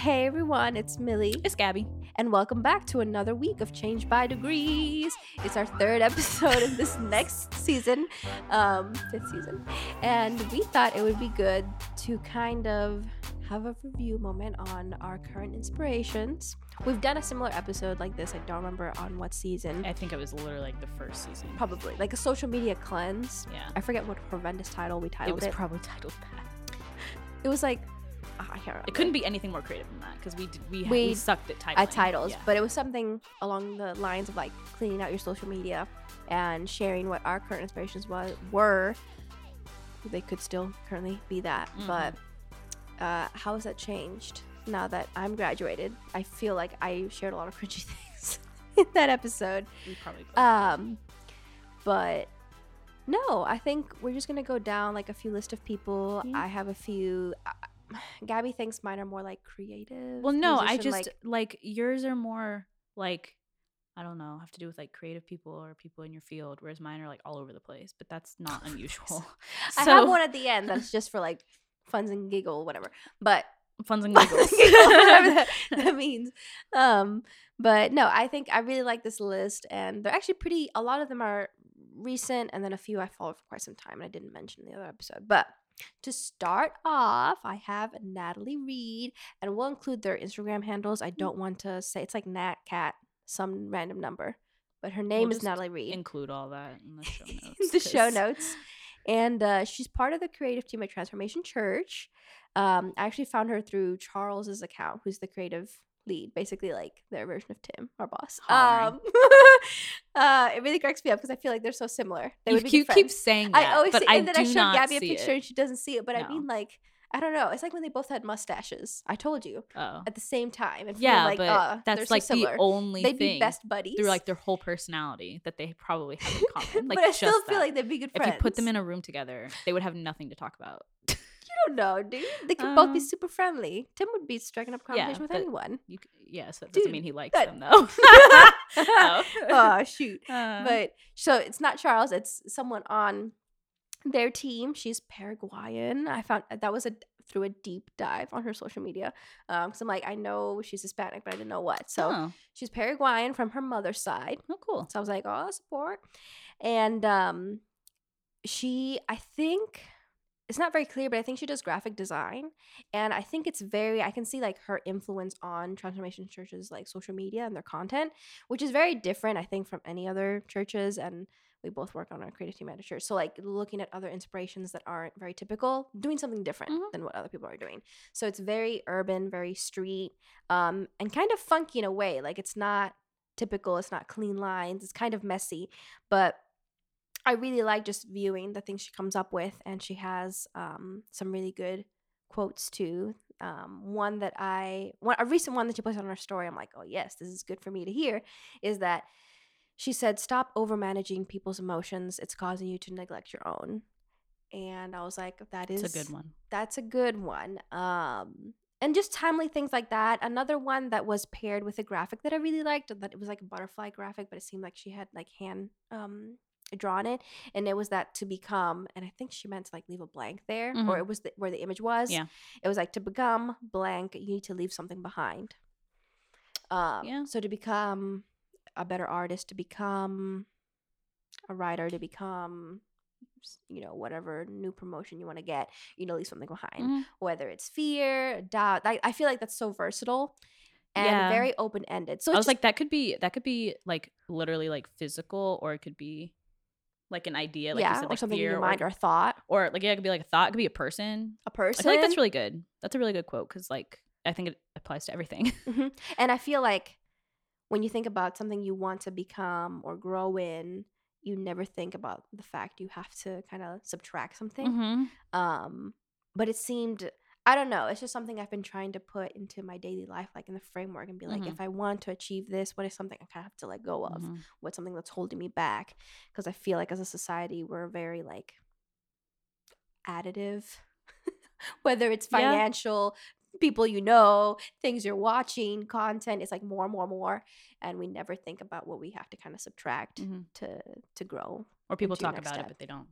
Hey everyone, it's Millie. It's Gabby. And welcome back to another week of Change by Degrees. It's our third episode of this next season, fifth season. And we thought it would be good to kind of have a review moment on our current inspirations. We've done a similar episode like this. I don't remember on what season. I think it was literally like the first season. Probably. Like a social media cleanse. Yeah. I forget what horrendous title we titled it. It was probably titled that. It was like... Oh, I can't remember. It couldn't be anything more creative than that because we sucked at titles. At titles, yeah. But it was something along the lines of like cleaning out your social media and sharing what our current inspirations were. They could still currently be that, but how has that changed now that I'm graduated? I feel like I shared a lot of cringy things in that episode. We probably did. But no, I think we're just gonna go down like a few list of people. Mm-hmm. I have a few. Gabby thinks mine are more like creative. Well, no, musician, I just like yours are more like, I don't know, have to do with like creative people or people in your field, whereas mine are like all over the place, but that's not unusual. I have one at the end that's just for like funs and giggle, whatever, but funs and giggles, whatever that means. But no, I think I really like this list, and they're actually pretty, a lot of them are recent, and then a few I followed for quite some time and I didn't mention in the other episode. But to start off, I have Natalie Reed, and we'll include their Instagram handles. I don't want to say it's like Nat Cat, some random number, but her name is Natalie Reed. Include all that in the show notes. And she's part of the creative team at Transformation Church. I actually found her through Charles's account, who's the creative lead, basically like their version of Tim, our boss. It really cracks me up because I feel like they're so similar. You keep saying that. I always say, and then I showed Gabby a picture and she doesn't see it, but no. I mean, like, I don't know. It's like when they both had mustaches. I told you at the same time. And yeah, like, but that's like so the only thing. They'd be best buddies through like their whole personality that they probably have in common. Like, but I still feel like they'd be good friends. If you put them in a room together, they would have nothing to talk about. You don't know, dude. They could both be super friendly. Tim would be striking up conversation with anyone. So that doesn't mean he likes them, though. Oh, shoot. But so it's not Charles. It's someone on their team. She's Paraguayan. I found that was through a deep dive on her social media. Because I'm like, I know she's Hispanic, but I didn't know what. So she's Paraguayan from her mother's side. Oh, cool. So I was like, support. And she, I think... It's not very clear, but I think she does graphic design, and I think it's very, I can see like her influence on Transformation Church's like social media and their content, which is very different, I think, from any other churches. And we both work on our creative team at a church, so like looking at other inspirations that aren't very typical, doing something different than what other people are doing. So it's very urban, very street, and kind of funky in a way. Like it's not typical, it's not clean lines, it's kind of messy, but I really like just viewing the things she comes up with, and she has some really good quotes too. A recent one that she posted on her story, I'm like, oh yes, this is good for me to hear, is that she said, "Stop overmanaging people's emotions. It's causing you to neglect your own." And I was like, that's a good one. That's a good one. And just timely things like that. Another one that was paired with a graphic that I really liked, that it was like a butterfly graphic, but it seemed like she had like hand drawn it, and it was that to become, and I think she meant to like leave a blank there, or it was where the image was. Yeah, it was like to become blank, you need to leave something behind. So to become a better artist, to become a writer, to become, you know, whatever new promotion you want to get, you know, leave something behind, whether it's fear, doubt. I feel like that's so versatile and very open-ended. So I was like, that could be like literally like physical, or it could be like an idea, like you said, or like something fear, in your mind, or a thought, or like it could be like a thought, it could be a person. I feel like that's really good. That's a really good quote, because like I think it applies to everything. And I feel like when you think about something you want to become or grow in, you never think about the fact you have to kind of subtract something. But it seemed, I don't know, it's just something I've been trying to put into my daily life, like in the framework, and be like, if I want to achieve this, what is something I kind of have to let go of? What's something that's holding me back? Because I feel like as a society, we're very like additive, whether it's financial, people you know, things you're watching, content. It's like more, and we never think about what we have to kind of subtract to grow. Or people talk about it, but they don't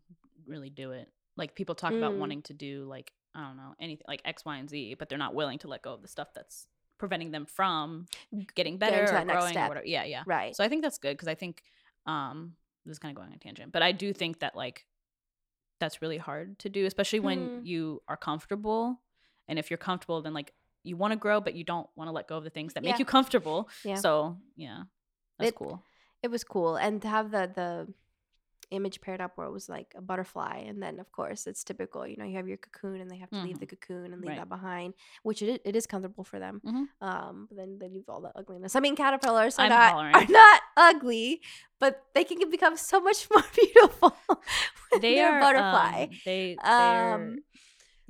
really do it. Like people talk about wanting to do like, I don't know, anything like X, Y, and Z, but they're not willing to let go of the stuff that's preventing them from getting better or growing or whatever. Yeah, yeah. Right. So I think that's good because I think this is kind of going on a tangent, but I do think that like that's really hard to do, especially when you are comfortable. And if you're comfortable, then like you want to grow, but you don't want to let go of the things that make you comfortable. Yeah. So yeah, that's cool. It was cool. And to have the image paired up where it was like a butterfly, and then of course it's typical, you know, you have your cocoon and they have to leave the cocoon and leave that behind, which it is comfortable for them. But then they leave all the ugliness. I mean, caterpillars are not ugly, but they can become so much more beautiful when they're a butterfly.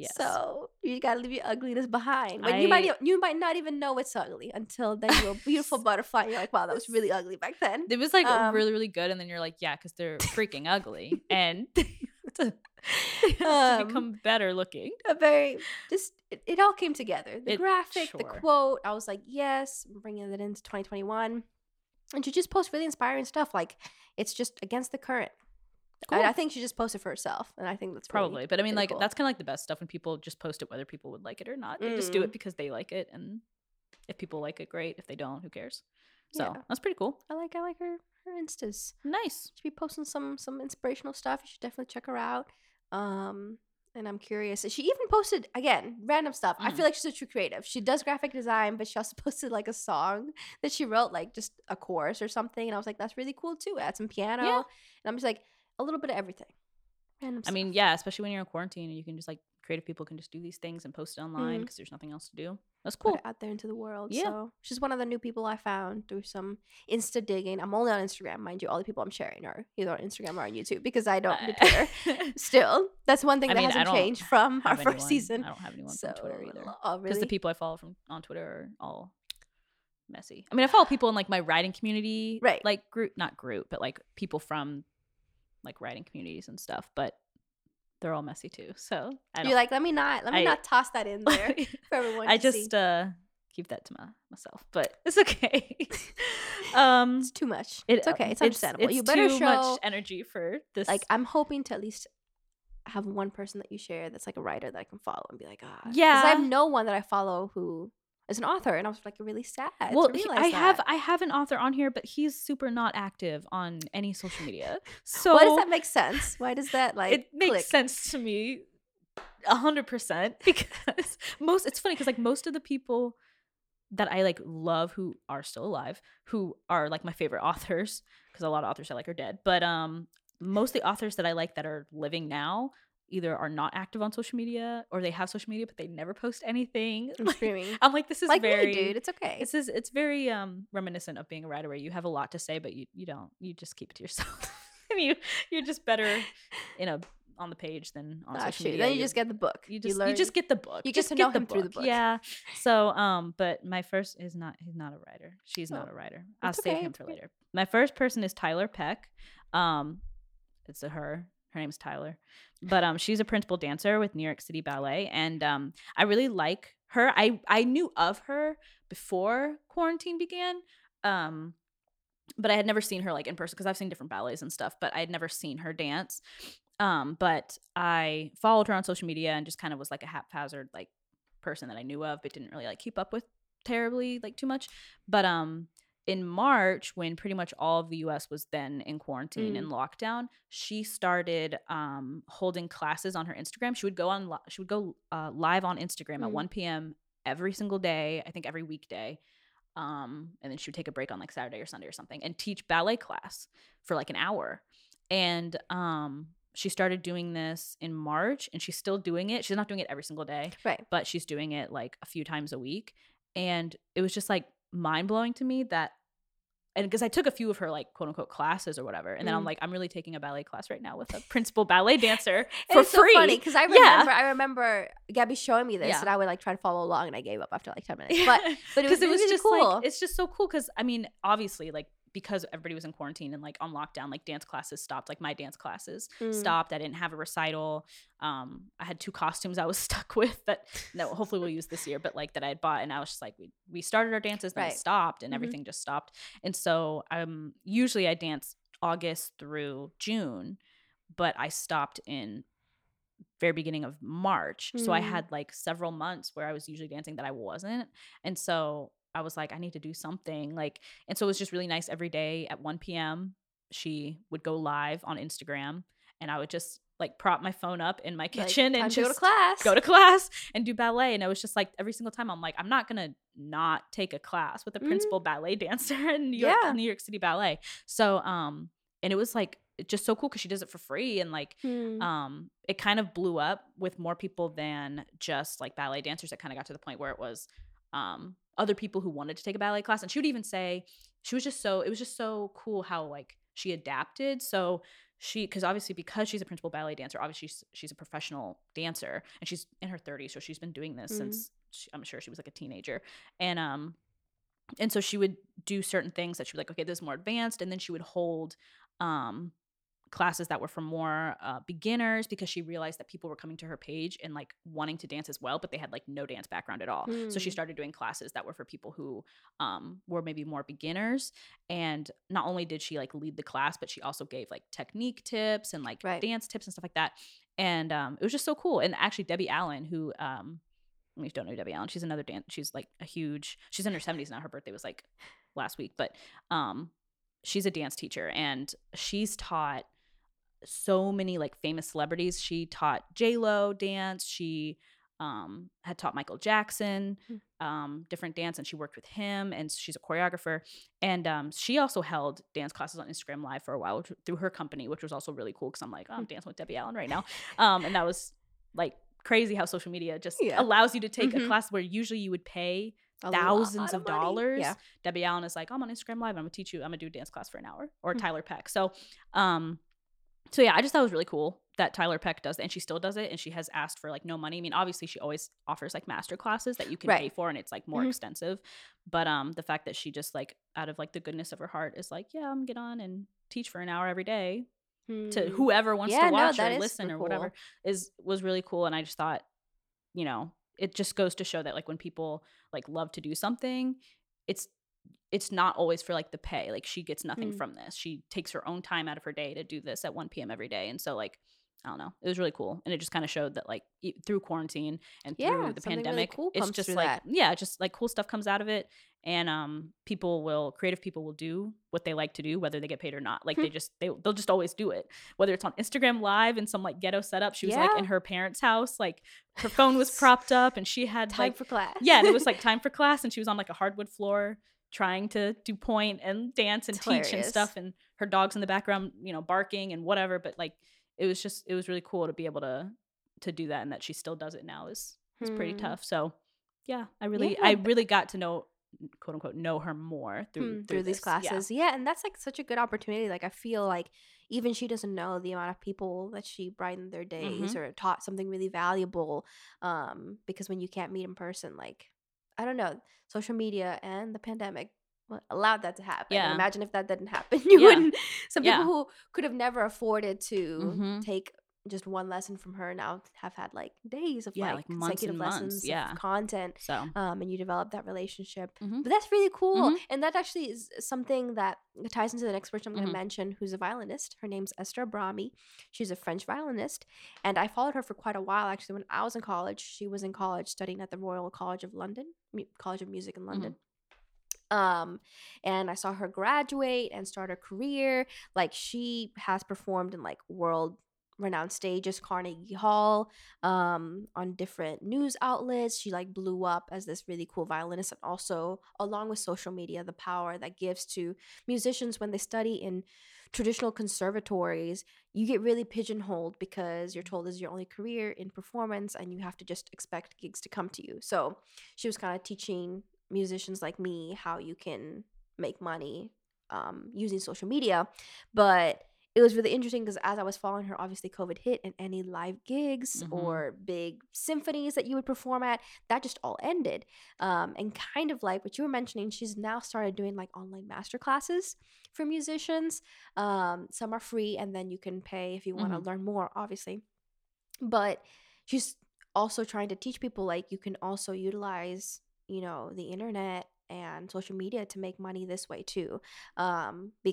Yes. So you gotta leave your ugliness behind. But you might not even know it's ugly until then you're a beautiful butterfly. And you're like, wow, that was really ugly back then. It was like really, really good, and then you're like, yeah, because they're freaking ugly, and to become better looking. It all came together. The graphic, the quote. I was like, yes, I'm bringing it into 2021, and she just posts really inspiring stuff. Like it's just against the current. Cool. I think she just posted for herself, and I think that's probably. Really, but I mean, really like cool. That's kind of like the best stuff when people just post it, whether people would like it or not. They just do it because they like it, and if people like it, great. If they don't, who cares? So that's pretty cool. I like her Instas. Nice. She be posting some inspirational stuff. You should definitely check her out. And I'm curious. She even posted, again, random stuff. I feel like she's a true creative. She does graphic design, but she also posted like a song that she wrote, like just a chorus or something. And I was like, that's really cool too. Add some piano, and I'm just like. A little bit of everything. I mean, yeah, especially when you're in quarantine and you can just like creative people can just do these things and post it online because there's nothing else to do. That's cool. Put it out there into the world. Yeah. So she's one of the new people I found through some Insta digging. I'm only on Instagram, mind you. All the people I'm sharing are either on Instagram or on YouTube because I don't do Twitter. Still, that's one thing hasn't changed from our first season. I don't have anyone from Twitter either because the people I follow on Twitter are all messy. I mean, I follow people in like my writing community, right? Like not group, but like people from. Like writing communities and stuff, but they're all messy too. So you're like, let me not toss that in there for everyone. Keep that to myself, but it's okay. It's too much. It's okay. It's understandable. It's you better show much energy for this. Like I'm hoping to at least have one person that you share that's like a writer that I can follow and be like, ah, yeah. Because I have no one that I follow who is an author, and I was like really sad. Well, I have an author on here, but he's super not active on any social media. So why does that make sense? Why does that like it makes sense to me 100% because it's funny because like most of the people that I like love who are still alive, who are like my favorite authors, because a lot of authors I like are dead, but most of the authors that I like that are living now either are not active on social media or they have social media but they never post anything. I'm screaming. I'm like, this is like very me, dude. It's okay. It's very reminiscent of being a writer where you have a lot to say but you don't. You just keep it to yourself. And you're just better on the page than on social media. Then you just get the book. You just get the book. You just get to know him through the book. Yeah. So but my first is not. He's not a writer. She's not a writer. I'll save him for later. My first person is Tyler Peck. It's a her. Her name's Tyler, but she's a principal dancer with New York City Ballet, and I really like her. I knew of her before quarantine began, but I had never seen her like in person because I've seen different ballets and stuff, but I had never seen her dance. But I followed her on social media and just kind of was like a haphazard like person that I knew of, but didn't really like keep up with terribly like too much. But in March, when pretty much all of the U.S. was then in quarantine and lockdown, she started holding classes on her Instagram. She would go on. She would go live on Instagram at 1 p.m. every single day. I think every weekday, and then she would take a break on like Saturday or Sunday or something and teach ballet class for like an hour. And she started doing this in March, and she's still doing it. She's not doing it every single day, right? But she's doing it like a few times a week, and it was just like mind-blowing to me that. And because I took a few of her like quote unquote classes or whatever, and then I'm like, I'm really taking a ballet class right now with a principal ballet dancer for it's free. So funny because I remember Gabby showing me this, and I would like try to follow along, and I gave up after like 10 minutes. But it was really just cool. Like, it's just so cool because I mean, obviously, like because everybody was in quarantine and like on lockdown, like dance classes stopped. Like my dance classes stopped. I didn't have a recital. I had two costumes I was stuck with that hopefully we'll use this year, but like that I had bought, and I was just like, we started our dances, then it stopped, and everything just stopped. And so usually I dance August through June, but I stopped in very beginning of March. Mm. So I had like several months where I was usually dancing that I wasn't. And so I was like, I need to do something. Like, and so it was just really nice. Every day at 1 p.m., she would go live on Instagram, and I would just like prop my phone up in my kitchen and just go to class and do ballet. And I was just like, every single time I'm like, I'm not going to not take a class with a principal ballet dancer in New York City Ballet. So, and it was like, just so cool because she does it for free, and like it kind of blew up with more people than just like ballet dancers. It kind of got to the point where it was other people who wanted to take a ballet class, and she would even say it was just so cool how like she adapted. So she, because obviously because she's a principal ballet dancer, obviously she's a professional dancer, and she's in her 30s, so she's been doing this since I'm sure she was like a teenager. And so she would do certain things that she was like, okay, this is more advanced, and then she would hold classes that were for more beginners, because she realized that people were coming to her page and like wanting to dance as well, but they had like no dance background at all. So she started doing classes that were for people who were maybe more beginners. And not only did she like lead the class, but she also gave like technique tips and like dance tips and stuff like that. And it was just so cool. And actually Debbie Allen, who if you don't know Debbie Allen, she's another dance, she's like a huge, she's in her 70s now, her birthday was like last week, but she's a dance teacher, and she's taught so many like famous celebrities. She taught J-Lo dance. She had taught Michael Jackson different dance, and she worked with him, and she's a choreographer. And she also held dance classes on Instagram Live for a while through her company, which was also really cool because I'm like, oh, I'm dancing with Debbie Allen right now. And that was like crazy how social media just allows you to take a class where usually you would pay thousands of dollars. Yeah. Debbie Allen is like, I'm on Instagram Live, I'm gonna teach you, I'm gonna do a dance class for an hour. Or Tyler Peck. So so yeah, I just thought it was really cool that Tyler Peck does that, and she still does it, and she has asked for like no money. I mean, obviously she always offers like master classes that you can pay for, and it's like more extensive, but the fact that she just like out of like the goodness of her heart is like, yeah, I'm gonna get on and teach for an hour every day to whoever wants to watch or listen or whatever was really cool. And I just thought, you know, it just goes to show that like when people like love to do something, it's not always for like the pay. Like she gets nothing from this. She takes her own time out of her day to do this at 1 p.m. every day. And so like, I don't know, it was really cool. And it just kind of showed that like through quarantine and through the pandemic, really cool it's just like, just like cool stuff comes out of it. And creative people will do what they like to do, whether they get paid or not. Like they'll just always do it. Whether it's on Instagram Live in some like ghetto setup, she was like in her parents' house, like her phone was propped up, and she had time for class. Yeah, and it was like time for class, and she was on like a hardwood floor trying to do point and dance and teach and stuff, and her dog's in the background, you know, barking and whatever. But like it was really cool to be able to do that, and that she still does it now is pretty tough. So yeah, I really got to know, quote unquote, know her more through these classes. Yeah. And that's like such a good opportunity. Like I feel like even she doesn't know the amount of people that she brightened their days or taught something really valuable, because when you can't meet in person, like, I don't know, social media and the pandemic allowed that to happen. Yeah. Imagine if that didn't happen. You wouldn't. Some people who could have never afforded to take just one lesson from her now have had like days of like consecutive lessons of content. So and you develop that relationship. But that's really cool. And that actually is something that ties into the next person I'm going to mention, who's a violinist. Her name's Esther Abrami. She's a French violinist, and I followed her for quite a while. Actually, when I was in college, she was in college studying at the Royal College of Music in London. And I saw her graduate and start her career. Like she has performed in like world renowned stages, Carnegie Hall, on different news outlets. She like blew up as this really cool violinist, and also along with social media, the power that gives to musicians when they study in traditional conservatories. You get really pigeonholed because you're told this is your only career in performance, and you have to just expect gigs to come to you. So she was kind of teaching musicians like me how you can make money using social media. But it was really interesting because as I was following her, obviously COVID hit, and any live gigs or big symphonies that you would perform at, that just all ended. And kind of like what you were mentioning, she's now started doing like online master classes for musicians. Some are free, and then you can pay if you want to learn more, obviously. But she's also trying to teach people like you can also utilize, you know, the internet and social media to make money this way too,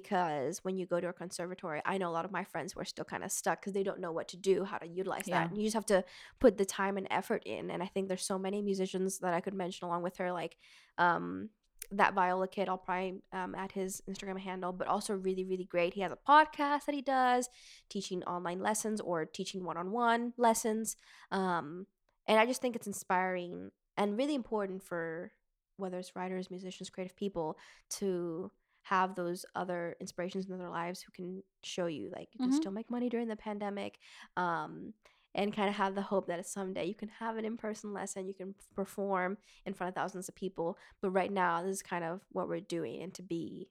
because when you go to a conservatory, I know a lot of my friends were still kind of stuck because they don't know what to do, how to utilize that, and you just have to put the time and effort in. And I think there's so many musicians that I could mention along with her, like that Viola kid, I'll probably add his Instagram handle, but also really, really great. He has a podcast that he does teaching online lessons or teaching one-on-one lessons. And I just think it's inspiring and really important for whether it's writers, musicians, creative people to have those other inspirations in their lives who can show you like you can still make money during the pandemic, and kind of have the hope that someday you can have an in-person lesson, you can perform in front of thousands of people. But right now, this is kind of what we're doing, and to be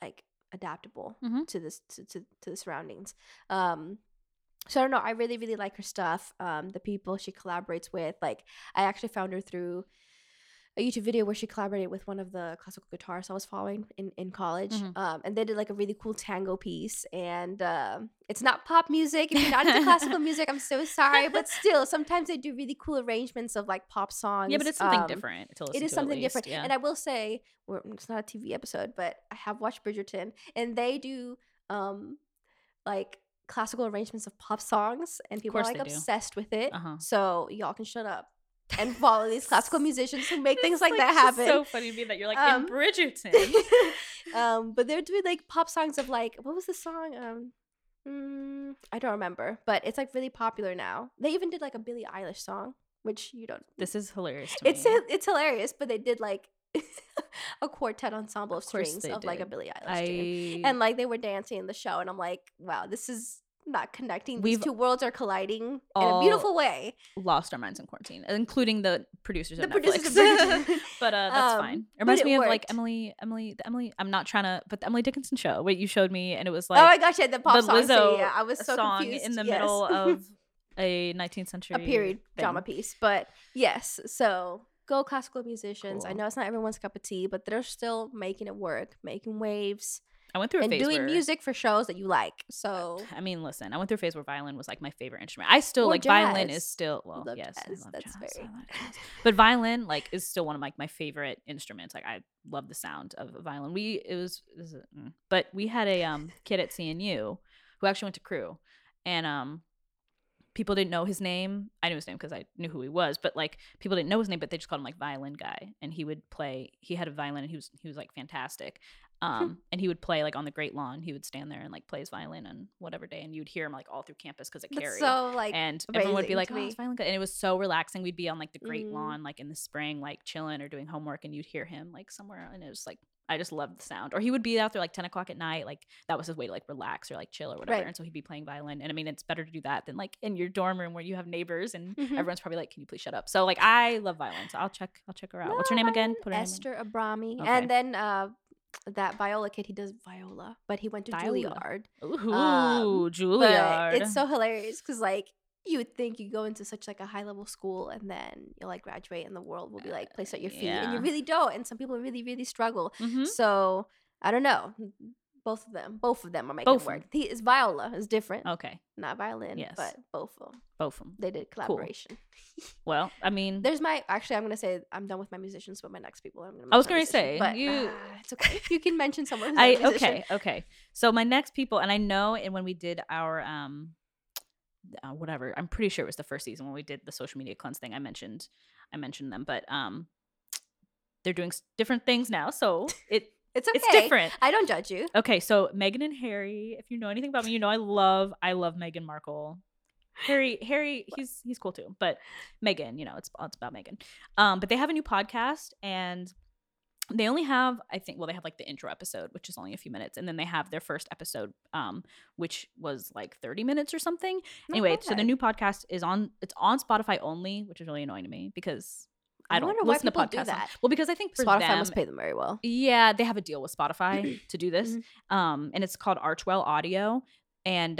like adaptable to the surroundings. So I don't know. I really, really like her stuff. The people she collaborates with, like I actually found her through a YouTube video where she collaborated with one of the classical guitarists I was following in college, and they did like a really cool tango piece, and it's not pop music if you're not into classical music, I'm so sorry, but still sometimes they do really cool arrangements of like pop songs, but it's something different to listen to. It is something different, and I will say, well, it's not a TV episode, but I have watched Bridgerton, and they do like classical arrangements of pop songs, and people are like obsessed with it, so y'all can shut up and follow these classical musicians who make things like that happen. It's so funny to me that you're like in Bridgerton. But they're doing like pop songs of like, what was the song? I don't remember, but it's like really popular now. They even did like a Billie Eilish song, which you don't. This is hilarious to me. It's hilarious, but they did like a quartet ensemble of strings of like a Billie Eilish tune. And like they were dancing in the show, and I'm like, wow, this is not connecting. These two worlds are colliding in a beautiful way. Lost our minds in quarantine, including the producers of Netflix. But that's fine. It reminds me of like Emily I'm not trying to, but the Emily Dickinson show you showed me, and it was like, oh my gosh, yeah, the pop the song. So, yeah, I was so song confused. In the middle of a 19th century a period thing. Drama piece. But yes, so go classical musicians. Cool. I know it's not everyone's cup of tea, but they're still making it work, making waves. I went through a phase doing music for shows that you like. So I mean, listen, I went through a phase where violin was like my favorite instrument. I still like jazz. Violin is still yes, jazz. That's very. But violin like is still one of like my favorite instruments. Like I love the sound of a violin. But we had a kid at CNU who actually went to crew, and people didn't know his name. I knew his name because I knew who he was, but like people didn't know his name, but they just called him like violin guy. And he would play. He had a violin, and he was like fantastic. And he would play like on the Great Lawn. He would stand there and like play his violin on whatever day, and you'd hear him like all through campus because it carried. So like, and everyone would be like, "Oh, it's violin guy," and it was so relaxing. We'd be on like the Great Lawn, like in the spring, like chilling or doing homework, and you'd hear him like somewhere, and it was like I just loved the sound. Or he would be out there like 10:00 at night, like that was his way to like relax or like chill or whatever. Right. And so he'd be playing violin, and I mean it's better to do that than like in your dorm room where you have neighbors and everyone's probably like, "Can you please shut up?" So like I love violin, so I'll check her out. No, what's her name again? Put her Esther Abrami, okay. And then. That Viola kid, he does viola, but he went to Juilliard. Ooh, Juilliard. It's so hilarious because like you would think you go into such like a high level school and then you'll like graduate and the world will be like placed at your feet, and you really don't. And some people really, really struggle. So I don't know. Both of them are making it work. Viola is different. Okay. Not violin, but both of them. They did collaboration. Cool. Well, I mean. I'm going to say I'm done with my musicians, but my next people. I was going to say. But, it's okay. You can mention someone who's not a musician. Okay. So my next people, and I know, and when we did our I'm pretty sure it was the first season when we did the social media cleanse thing, I mentioned them, but they're doing different things now. So it's okay. It's different. I don't judge you. Okay, so Meghan and Harry. If you know anything about me, you know I love Meghan Markle. Harry, he's cool too. But Meghan, you know, it's about Meghan. But they have a new podcast, and they only have, I think, they have like the intro episode, which is only a few minutes, and then they have their first episode, which was like 30 minutes or something. Anyway, so the new podcast is on Spotify only, which is really annoying to me because. I don't listen to podcasts. Well, because I think for Spotify must pay them very well. Yeah, they have a deal with Spotify to do this. And it's called Archwell Audio. And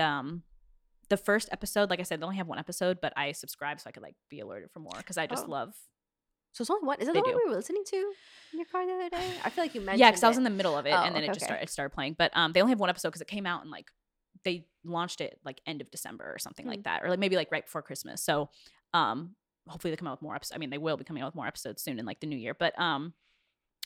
the first episode, like I said, they only have one episode, but I subscribe so I could like be alerted for more because I just love. So it's only one. Is it the one we were listening to in your car the other day? I feel like you mentioned. Yeah, because I was in the middle of it, and then it started playing. But they only have one episode because it came out and like they launched it like end of December or something like that, or like maybe like right before Christmas. So. Hopefully they come out with more episodes. I mean, they will be coming out with more episodes soon in like the new year. But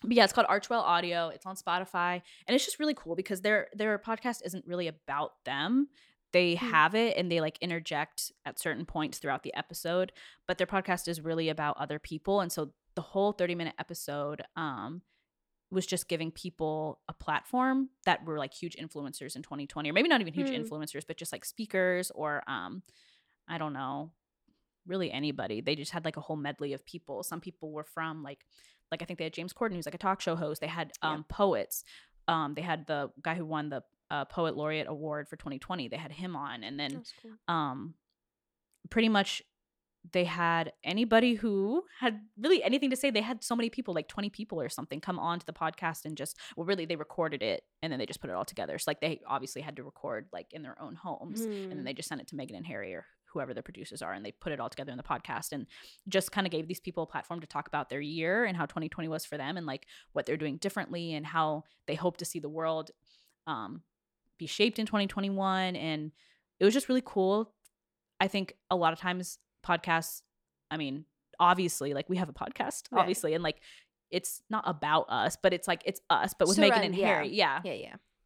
But yeah, it's called Archwell Audio. It's on Spotify. And it's just really cool because their podcast isn't really about them. They have it and they like interject at certain points throughout the episode, but their podcast is really about other people. And so the whole 30-minute episode was just giving people a platform that were like huge influencers in 2020, or maybe not even huge influencers, but just like speakers or I don't know, really anybody. They just had like a whole medley of people. Some people were from like I think they had James Corden, who's like a talk show host. They had poets. They had the guy who won the Poet Laureate Award for 2020. They had him on, and then pretty much they had anybody who had really anything to say. They had so many people, like 20 people or something, come on to the podcast and just, well, really they recorded it and then they just put it all together. So like they obviously had to record like in their own homes and then they just sent it to Meghan and Harry or whoever their producers are, and they put it all together in the podcast and just kind of gave these people a platform to talk about their year and how 2020 was for them and like what they're doing differently and how they hope to see the world be shaped in 2021. And it was just really cool. I think a lot of times podcasts, I mean, obviously like we have a podcast, obviously, and like it's not about us, but it's like it's us, but with Meghan and Harry.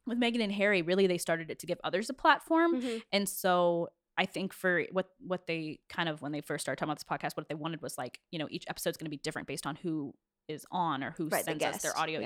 With Meghan and Harry, really they started it to give others a platform. And so I think for what they kind of, when they first started talking about this podcast, what they wanted was like, you know, each episode's going to be different based on who is on or who sends us their audio.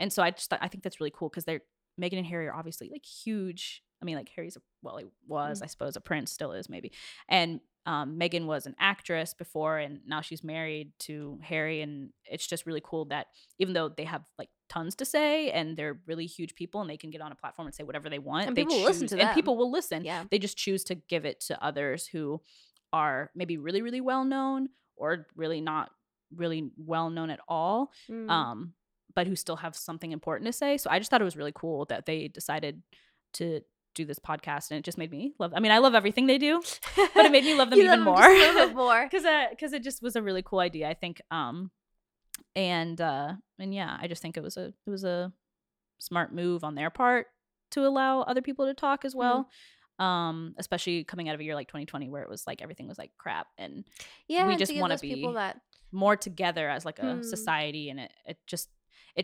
And so I just I think that's really cool because they're, Meghan and Harry are obviously like huge. I mean, like Harry's, well, he was, I suppose, a prince, still is maybe. And Meghan was an actress before, and now she's married to Harry. And it's just really cool that even though they have like tons to say and they're really huge people and they can get on a platform and say whatever they want, and they people choose, listen to them. And people will listen. They just choose to give it to others who are maybe really, really well known or really not really well known at all. But who still have something important to say. So I just thought it was really cool that they decided to do this podcast, and it just made me love, I mean, I love everything they do, but it made me love them even more. A little bit more. Because it just was a really cool idea, I think. And yeah, I just think it was a smart move on their part to allow other people to talk as well. Especially coming out of a year like 2020 where it was like everything was like crap, and we just want to be more together as like a society, and it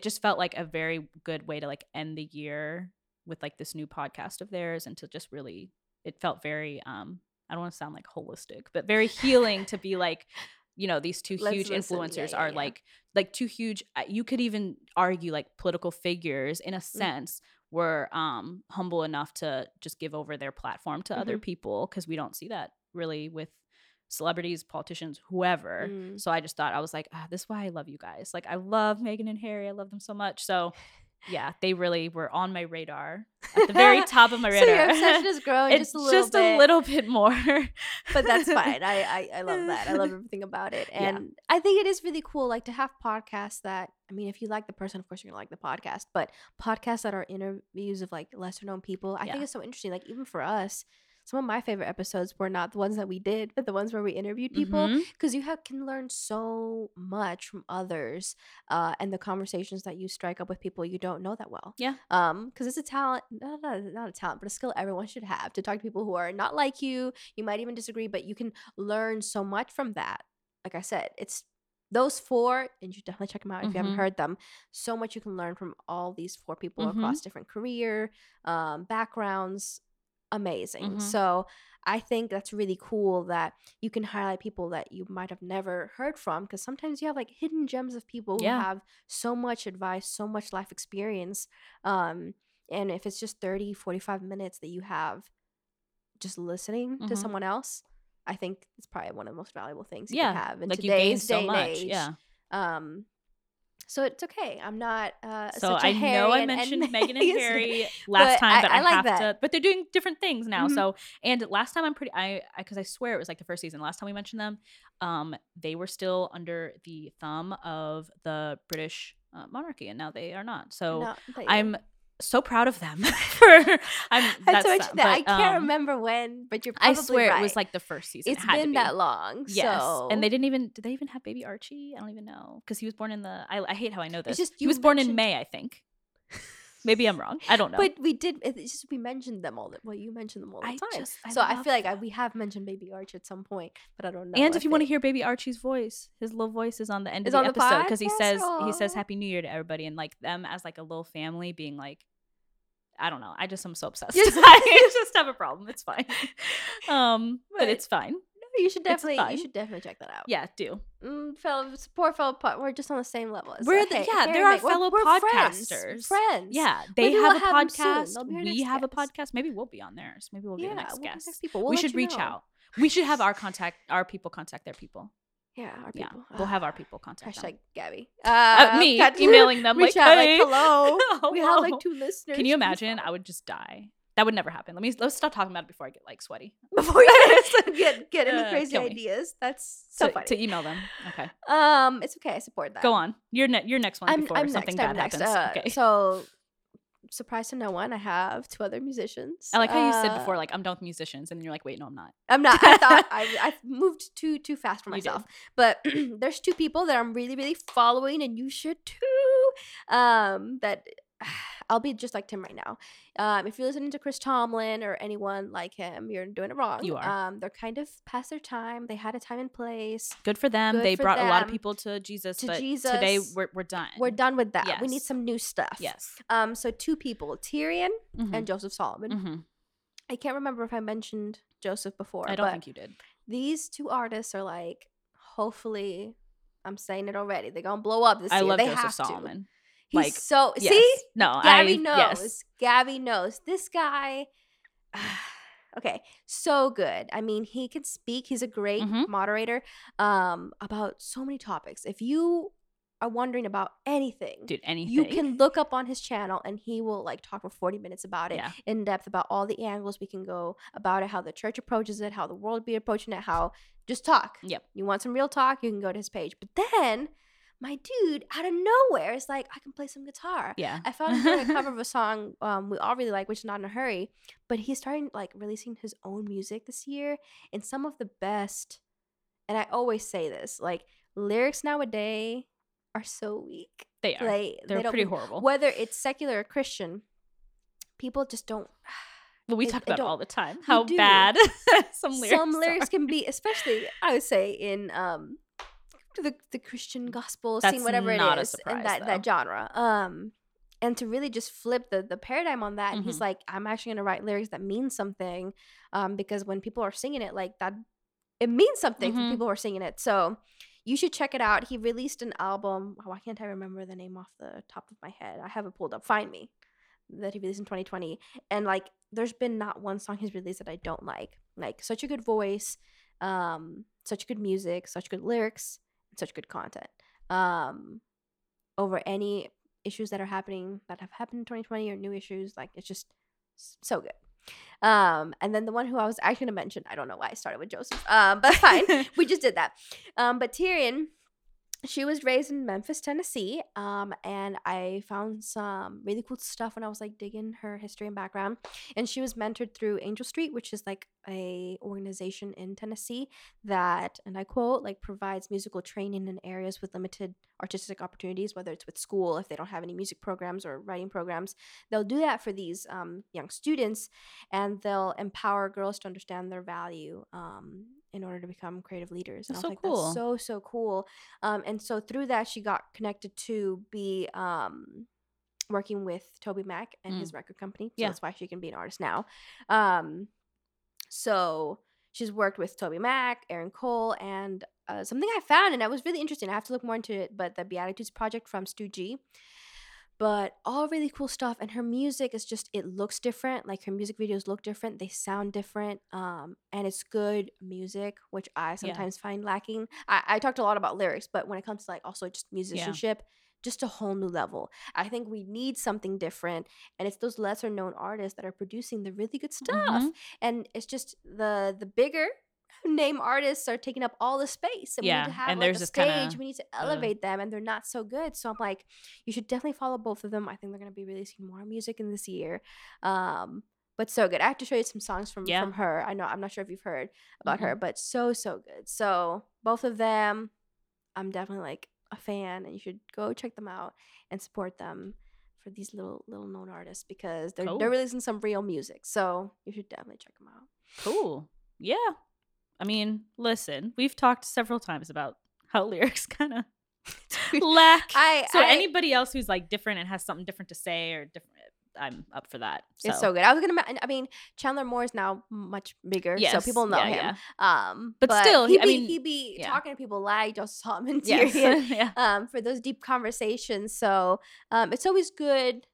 just felt like a very good way to like end the year with like this new podcast of theirs, and to just really, it felt very, I don't want to sound like holistic, but very healing to be like, you know, these two huge influencers are like two huge, you could even argue like political figures in a sense were humble enough to just give over their platform to other people, because we don't see that really with celebrities, politicians, whoever. So I just thought, I was like, this is why I love you guys. Like, I love Meghan and Harry. I love them so much. So yeah, they really were on my radar, at the very top of my radar. So your obsession is growing just a little bit more. But that's fine. I love that. I love everything about it. And I think it is really cool, like, to have podcasts that, I mean, if you like the person, of course you're gonna like the podcast, but podcasts that are interviews of like lesser known people, I think it's so interesting. Like, even for us, some of my favorite episodes were not the ones that we did, but the ones where we interviewed people, because you can learn so much from others, and the conversations that you strike up with people you don't know that well. Yeah. Because it's a talent, not a talent, but a skill everyone should have, to talk to people who are not like you. You might even disagree, but you can learn so much from that. Like I said, it's those four, and you definitely check them out if you haven't heard them. So much you can learn from all these four people across different career backgrounds. Amazing. So I think that's really cool that you can highlight people that you might have never heard from, because sometimes you have like hidden gems of people who have so much advice, so much life experience, and if it's just 30-45 minutes that you have just listening to someone else, I think it's probably one of the most valuable things you can have in like today's day and age. So it's okay. I'm not such a Harry. So I know I mentioned Meghan and Harry last time, but I like have that. But they're doing different things now. So, and last time because I swear it was like the first season. Last time we mentioned them, they were still under the thumb of the British monarchy, and now they are not. So I'm so proud of them. I can't remember when, but you're probably it was like the first season. It's been that long. Yes. So. And did they even have baby Archie? I don't even know. Because he was born in I hate how I know this. He was born in May, I think. Maybe I'm wrong. I don't know. But we did. It's just we mentioned them all. Well, you mentioned them all the time. We have mentioned Baby Arch at some point, but I don't know. And if you want to hear Baby Archie's voice, his little voice is on the end of the episode because he says Happy New Year to everybody, and like them as like a little family being like, I don't know. I just am so obsessed. I just have a problem. It's fine. But it's fine. You should definitely check that out. Yeah, do. Fellow, we're just on the same level. They're our fellow podcasters. Friends. Yeah, they have a podcast. We have a podcast. Maybe we'll be on theirs. Maybe we'll be the next guest. We should reach out. We should have our people contact their people. Yeah, our people. Yeah, we'll have our people contact them. Hashtag Gabby. Me emailing them. Reach out, hey. Hello. We have like 2 listeners. Can you imagine? I would just die. That would never happen. Let's stop talking about it before I get like sweaty. Before you get any crazy ideas. That's so funny. To email them. Okay. It's okay. I support that. Go on. Your next one before something bad happens. Okay. So, surprise to no one, I have 2 other musicians. I like how you said before, like I'm done with musicians, and then you're like, wait, no, I'm not. I'm not. I thought I moved too fast for myself. But there's 2 people that I'm really really following, and you should too. That. I'll be just like Tim right now. If you're listening to Chris Tomlin or anyone like him, you're doing it wrong. You are. They're kind of past their time. They had a time and place. Good for them. They brought a lot of people to Jesus. Today we're done. We're done with that. Yes. We need some new stuff. Yes. So 2 people, Tyrion and Joseph Solomon. Mm-hmm. I can't remember if I mentioned Joseph before. I don't think you did. These 2 artists are like, hopefully, I'm saying it already, they're going to blow up this year. I love Joseph Solomon. He's like, so yes. See? No, Gabby knows. Yes. Gabby knows. This guy, okay, so good. I mean, he can speak. He's a great moderator about so many topics. If you are wondering about anything, you can look up on his channel and he will like talk for 40 minutes about it in depth, about all the angles we can go about it, how the church approaches it, how the world be approaching it, how just talk. Yep. You want some real talk, you can go to his page. But then my dude out of nowhere is like, I can play some guitar. Yeah. I found him doing a cover of a song we all really like, which is Not in a Hurry. But he's starting like releasing his own music this year. And some of the best, and I always say this, like lyrics nowadays are so weak. They are. They're pretty horrible. Whether it's secular or Christian, people just don't. Well, we talk about it all the time. How bad some lyrics can be, especially I would say in the Christian gospel scene, whatever it is, in that genre, and to really just flip the paradigm on that. And he's like, I'm actually going to write lyrics that mean something, because when people are singing it, like that, it means something for people who are singing it. So you should check it out. He released an album. Why can't I remember the name off the top of my head? I have it pulled up. Find Me. That he released in 2020, and like, there's been not one song he's released that I don't like. Like, such a good voice, such good music, such good lyrics. Such good content over any issues that have happened in 2020 or new issues. Like, it's just so good. And then the one who I was actually gonna mention, I don't know why I started with Joseph, but fine. We just did that. But Tyrion, she was raised in Memphis, Tennessee, and I found some really cool stuff when I was like digging her history and background. And she was mentored through Angel Street, which is like a organization in Tennessee that, and I quote, like provides musical training in areas with limited artistic opportunities, whether it's with school, if they don't have any music programs or writing programs. They'll do that for these young students, and they'll empower girls to understand their value in order to become creative leaders. And I was like, that's so cool. And so through that, she got connected to be working with Toby Mac and his record company. So that's why she can be an artist now. So she's worked with Toby Mac, Aaron Cole, and something I found, and that was really interesting, I have to look more into it, but the Beatitudes Project from Stu G. But all really cool stuff. And her music is just, it looks different. Like, her music videos look different. They sound different. And it's good music, which I sometimes find lacking. I talked a lot about lyrics, but when it comes to like also just musicianship, just a whole new level. I think we need something different. And it's those lesser known artists that are producing the really good stuff. And it's just the bigger name artists are taking up all the space, and we need to have like a stage. We need to elevate them, and they're not so good. So I'm like, you should definitely follow both of them. I think they're going to be releasing more music in this year, but so good. I have to show you some songs from her. I know I'm not sure if you've heard about her, but so good. So both of them, I'm definitely like a fan, and you should go check them out and support them for these little known artists, because they're releasing some real music. So you should definitely check them out. Cool. Yeah. I mean, listen, we've talked several times about how lyrics kind of lack. Anybody else who's like different and has something different to say or different, I'm up for that. So. It's so good. Chandler Moore is now much bigger, yes, so people know him. Yeah. But still, he'd be talking to people like Joseph Solomon, Tyrion, yes. Yeah. For those deep conversations. So it's always good.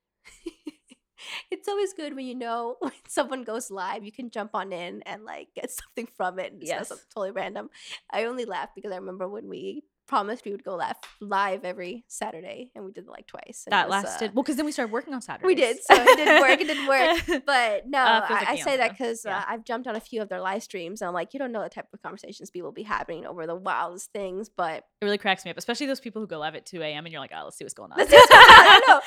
It's always good when you know when someone goes live, you can jump on in and like get something from it. And yes, it's totally random. I only laugh because I remember when we promised we would go live every Saturday, and we did it like twice. That lasted because then we started working on Saturdays. We did, so it didn't work. But no, I say that because I've jumped on a few of their live streams, and I'm like, you don't know the type of conversations people be having over the wildest things. But it really cracks me up, especially those people who go live at 2 a.m. and you're like, oh, let's see what's going on. I don't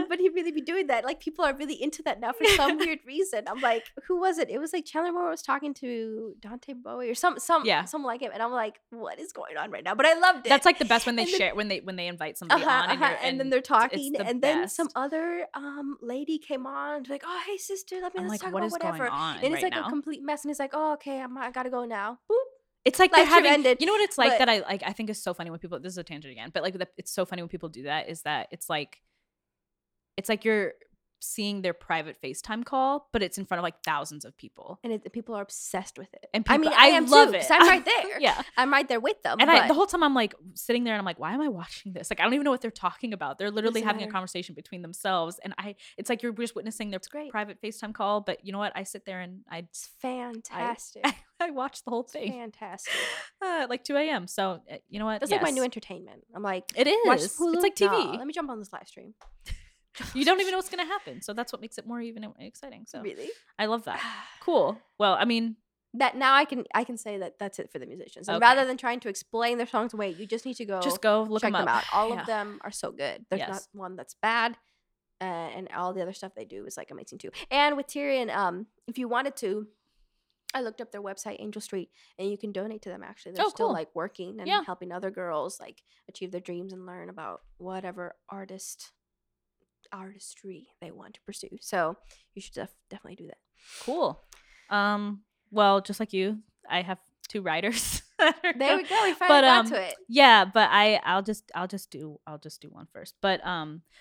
know, but he'd really be doing that. Like, people are really into that now for some weird reason. I'm like, who was it? It was like Chandler Moore was talking to Dante Bowie or someone like him, and I'm like, what is going on right now? But I love it. That's like the best when they invite somebody on, and then they're talking, and then some other lady came on and was like, oh, hey sister, let's talk about whatever, and it's like a complete mess, and it's like, oh, okay, I gotta go now. Boop. It's like they're having ended. You know what it's like, but that I think is so funny when people, this is a tangent again, but like it's so funny when people do that, is that it's like you're seeing their private FaceTime call, but it's in front of like thousands of people, and people are obsessed with it. And people, I love it. I'm right there. Yeah, I'm right there with them. And the whole time I'm like sitting there, and I'm like, why am I watching this? Like, I don't even know what they're talking about. They're literally having a conversation between themselves, and it's like you're just witnessing their private FaceTime call. But you know what? I sit there and it's fantastic. I watched the whole thing. Fantastic. Like 2 a.m. So you know what? That's like my new entertainment. I'm like, it is. Watch Hulu. It's like TV. No, let me jump on this live stream. You don't even know what's going to happen. So that's what makes it more even exciting. So really? I love that. Cool. Well, that now I can say that that's it for the musicians. And rather than trying to explain their songs away, you just need to go look check them out. All of them are so good. There's not one that's bad. And all the other stuff they do is like amazing too. And with Tyrion, if you wanted to, I looked up their website, Angel Street, and you can donate to them. Actually, they're still like working and helping other girls like achieve their dreams and learn about whatever artistry they want to pursue. So you should definitely do that. Cool. Well, just like you, I have two writers. There we go. We finally got to it. Yeah, but I'll just do one first. But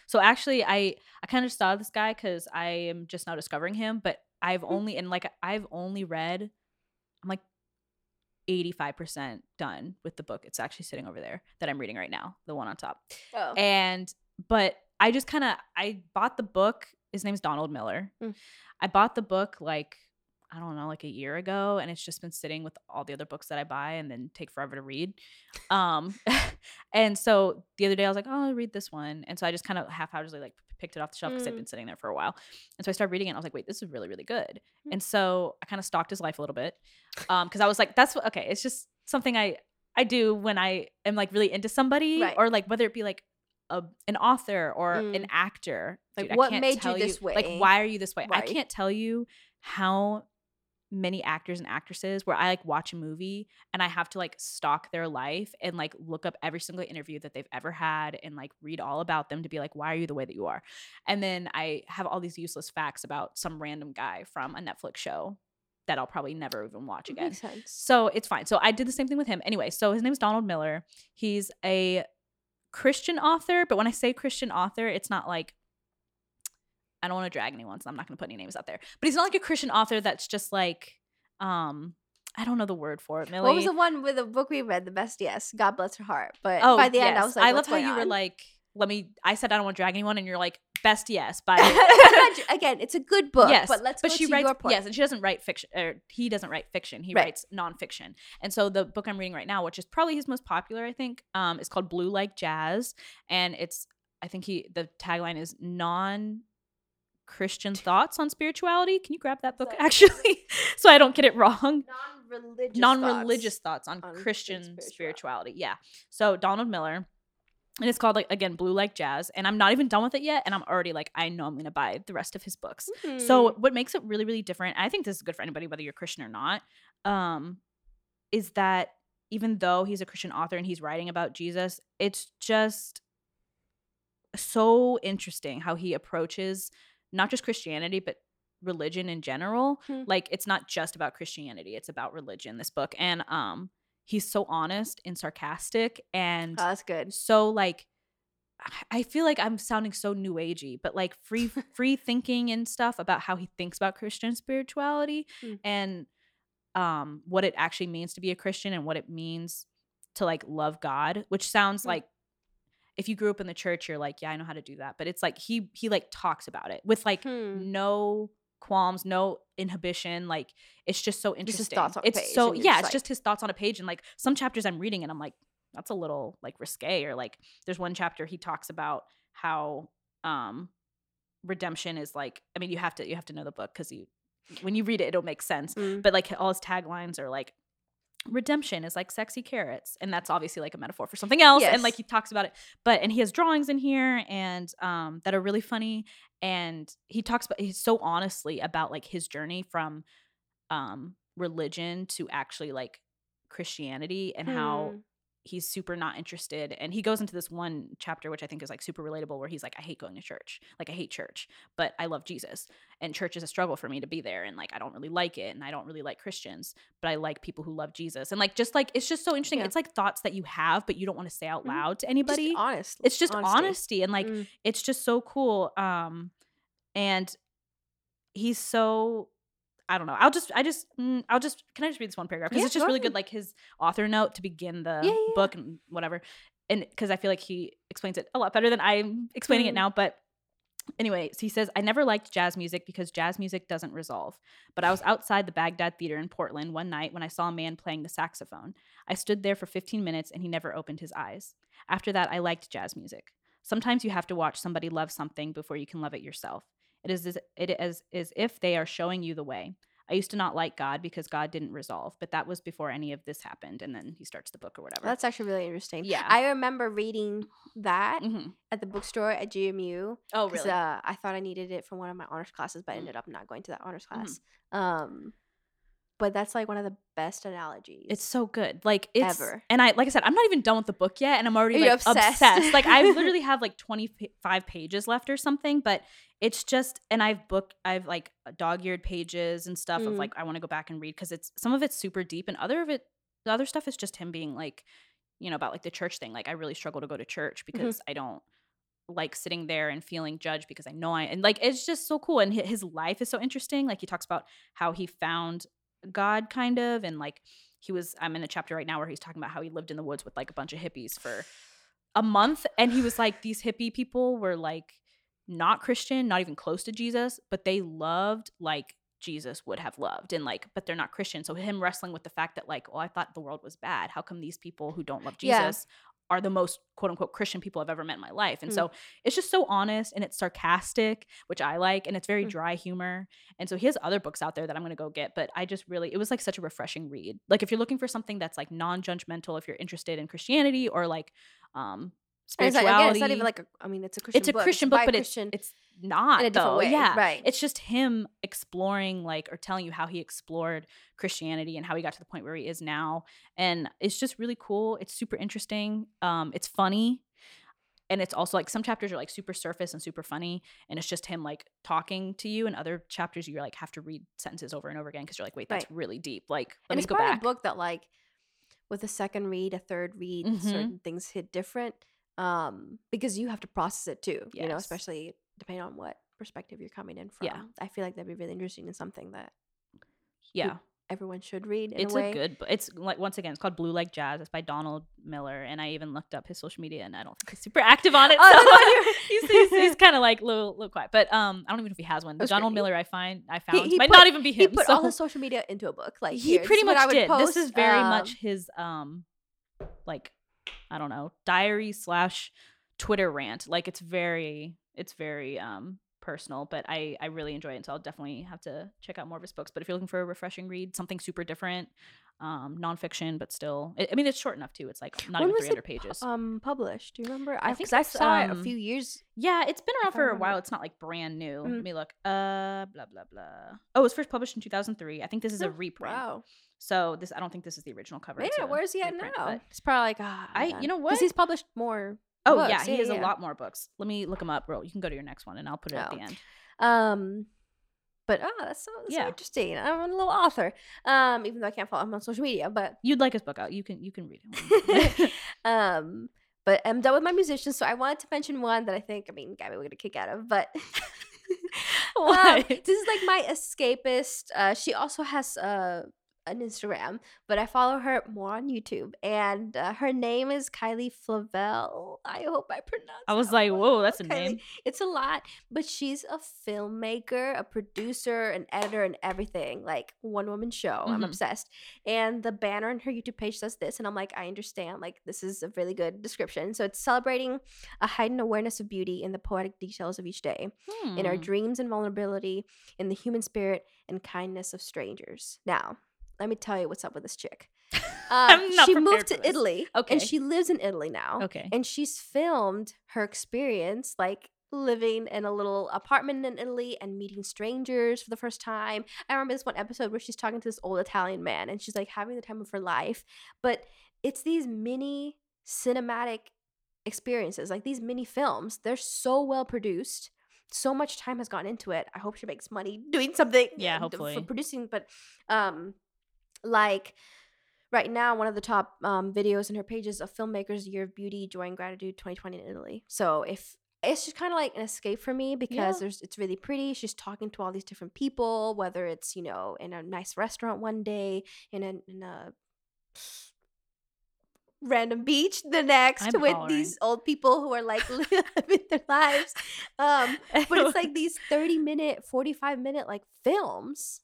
so actually, I kind of saw this guy because I am just now discovering him. But I've only read, I'm like 85% done with the book. It's actually sitting over there that I'm reading right now, the one on top. Oh. But I just I bought the book. His name's Donald Miller. Mm. I bought the book like a year ago, and it's just been sitting with all the other books that I buy and then take forever to read. And so the other day I was like, oh, I'll read this one. And so I just kind of half-heartedly like picked it off the shelf because it'd been sitting there for a while. And so I started reading it, and I was like, wait, this is really, really good. Mm. And so I kind of stalked his life a little bit because I was like, it's just something I do when I am like really into somebody, right, or like whether it be like an author or an actor. Like, dude, what made you this way? Like, why are you this way? Right. I can't tell you how many actors and actresses where I like watch a movie and I have to like stalk their life and like look up every single interview that they've ever had and like read all about them to be like, why are you the way that you are? And then I have all these useless facts about some random guy from a Netflix show that I'll probably never even watch again. Makes sense. So it's fine. So I did the same thing with him. Anyway, so his name's Donald Miller. He's a Christian author, but when I say Christian author, it's not like, I don't want to drag anyone, so I'm not going to put any names out there. But he's not like a Christian author that's just like, I don't know the word for it, Millie. What was the one with the book we read, The Best Yes? God bless her heart. But by the end, I was like, I love how you were like, I said I don't want to drag anyone, and you're like, Best Yes by again, it's a good book. Yes, but let's go to your point. Yes, and she doesn't write fiction, or he doesn't write fiction. He writes nonfiction. And so the book I'm reading right now, which is probably his most popular, I think, is called Blue Like Jazz, and it's, I think the tagline is non-Christian thoughts on spirituality. Can you grab that book actually, so I don't get it wrong? Non-religious thoughts on Christian spirituality. Yeah. So Donald Miller. And it's called, like, again, Blue Like Jazz. And I'm not even done with it yet. And I'm already like, I know I'm going to buy the rest of his books. Mm-hmm. So what makes it really, really different, I think this is good for anybody, whether you're Christian or not, is that even though he's a Christian author and he's writing about Jesus, it's just so interesting how he approaches not just Christianity, but religion in general. Mm-hmm. Like, it's not just about Christianity. It's about religion, this book. And he's so honest and sarcastic. And oh, that's good. So, like, I feel like I'm sounding so new agey, but like free thinking and stuff about how he thinks about Christian spirituality and what it actually means to be a Christian and what it means to like love God, which sounds like if you grew up in the church, you're like, yeah, I know how to do that. But it's like he like talks about it with like no qualms, no inhibition. Like, it's just so interesting. Just his thoughts on a page, so yeah, it's just his thoughts on a page. And like some chapters I'm reading and I'm like, that's a little like risque. Or like there's one chapter he talks about how redemption is like, I mean, you have to know the book because when you read it, it'll make sense. But like all his taglines are like, redemption is like sexy carrots, and that's obviously like a metaphor for something else. Yes. And like he talks about it, and he has drawings in here and that are really funny. And he talks about, he's so honestly about like his journey from religion to actually like Christianity and how he's super not interested. And he goes into this one chapter, which I think is like super relatable, where he's like, I hate going to church. Like, I hate church, but I love Jesus. And church is a struggle for me to be there. And like, I don't really like it. And I don't really like Christians, but I like people who love Jesus. And like, just like, it's just so interesting. Yeah. It's like thoughts that you have, but you don't want to say out loud to anybody. Just honest. It's just honesty. And like, it's just so cool. And he's so, I don't know. Can I just read this one paragraph? Because it's just really good, like his author note to begin the book and whatever. And because I feel like he explains it a lot better than I'm explaining it now. But anyway, so he says, I never liked jazz music because jazz music doesn't resolve. But I was outside the Baghdad Theater in Portland one night when I saw a man playing the saxophone. I stood there for 15 minutes and he never opened his eyes. After that, I liked jazz music. Sometimes you have to watch somebody love something before you can love it yourself. It is as if they are showing you the way. I used to not like God because God didn't resolve, but that was before any of this happened. And then he starts the book or whatever. That's actually really interesting. Yeah. I remember reading that at the bookstore at GMU. Oh, really? I thought I needed it for one of my honors classes, but I ended up not going to that honors class. But that's like one of the best analogies. It's so good. Like ever. And I, like I said, I'm not even done with the book yet. And I'm already like obsessed. Like I literally have like 25 pages left or something, but it's just, and I've like dog-eared pages and stuff of like, I want to go back and read. Cause it's, some of it's super deep and the other stuff is just him being like, you know, about like the church thing. Like I really struggle to go to church because I don't like sitting there and feeling judged because I know and like, it's just so cool. And his life is so interesting. Like he talks about how he found God kind of, and like I'm in a chapter right now where he's talking about how he lived in the woods with like a bunch of hippies for a month, and he was like, these hippie people were like not Christian, not even close to Jesus, but they loved like Jesus would have loved, and like, but they're not Christian. So him wrestling with the fact that like, oh, I thought the world was bad, how come these people who don't love Jesus are the most quote-unquote Christian people I've ever met in my life. And so it's just so honest, and it's sarcastic, which I like, and it's very dry humor. And so he has other books out there that I'm going to go get, but I just really, it was like such a refreshing read. Like if you're looking for something that's like non-judgmental, if you're interested in Christianity or like spirituality. It's, like, again, it's not even like, it's a Christian book. It's a Christian book, but it's not in a different way. Yeah. Right. It's just him exploring like, or telling you how he explored Christianity and how he got to the point where he is now. And it's just really cool. It's super interesting. It's funny. And it's also like some chapters are like super surface and super funny. And it's just him like talking to you, and other chapters you like have to read sentences over and over again because you're like, wait, that's really deep. Like, let me go back. It's a book that like with a second read, a third read, certain things hit different. Because you have to process it too, you know, especially depending on what perspective you're coming in from. Yeah. I feel like that'd be really interesting and something that everyone should read in a way. It's a good book. It's like, once again, it's called Blue Like Jazz. It's by Donald Miller, and I even looked up his social media, and I don't think he's super active on it. He's kind of like little quiet, but I don't even know if he has one. Donald Miller, I found he might not even be him. He put all his social media into a book. Like he pretty much did. Post. This is very much his like, I don't know, diary / Twitter rant. Like it's very personal, but I really enjoy it. And so I'll definitely have to check out more of his books. But if you're looking for a refreshing read, something super different, nonfiction, but still, it's short enough too. It's like not even 300 pages. Published? Do you remember? Because I saw it a few years. Yeah, it's been around for a while. It's not like brand new. Let me look. Blah blah blah. Oh, it was first published in 2003. I think this is a reprint. Wow. So I don't think this is the original cover. Yeah, where's he at now? It's probably like, you know what? Because he's published more. Oh, books. Yeah. He has a lot more books. Let me look them up. You can go to your next one, and I'll put it at the end. But that's so interesting. I'm a little author, even though I can't follow him on social media. But you'd like his book out. You can read it. But I'm done with my musicians, so I wanted to mention one that I think, we're going to kick out of. But this is like my escapist. She also has an Instagram, but I follow her more on YouTube, and her name is Kylie Flavel. I hope I pronounced it. I was like, whoa, that's Kylie. A name. It's a lot, but she's a filmmaker, a producer, an editor, and everything. Like, one-woman show. Mm-hmm. I'm obsessed. And the banner on her YouTube page says this, and I'm like, I understand. Like, this is a really good description. So it's celebrating a heightened awareness of beauty in the poetic details of each day, in our dreams and vulnerability, in the human spirit and kindness of strangers. Now, let me tell you what's up with this chick. She moved to Italy, and she lives in Italy now. Okay, and she's filmed her experience, like living in a little apartment in Italy and meeting strangers for the first time. I remember this one episode where she's talking to this old Italian man, and she's like having the time of her life. But it's these mini cinematic experiences, like these mini films. They're so well produced. So much time has gone into it. I hope she makes money doing something. Yeah, hopefully for producing, but like right now, one of the top videos in her page is a filmmaker's year of beauty, joy and gratitude 2020 in Italy. So it's just kind of like an escape for me, because it's really pretty. She's talking to all these different people, whether it's, in a nice restaurant one day, in a random beach the next, these old people who are like living their lives. But it's like these 30-minute, 45-minute like films.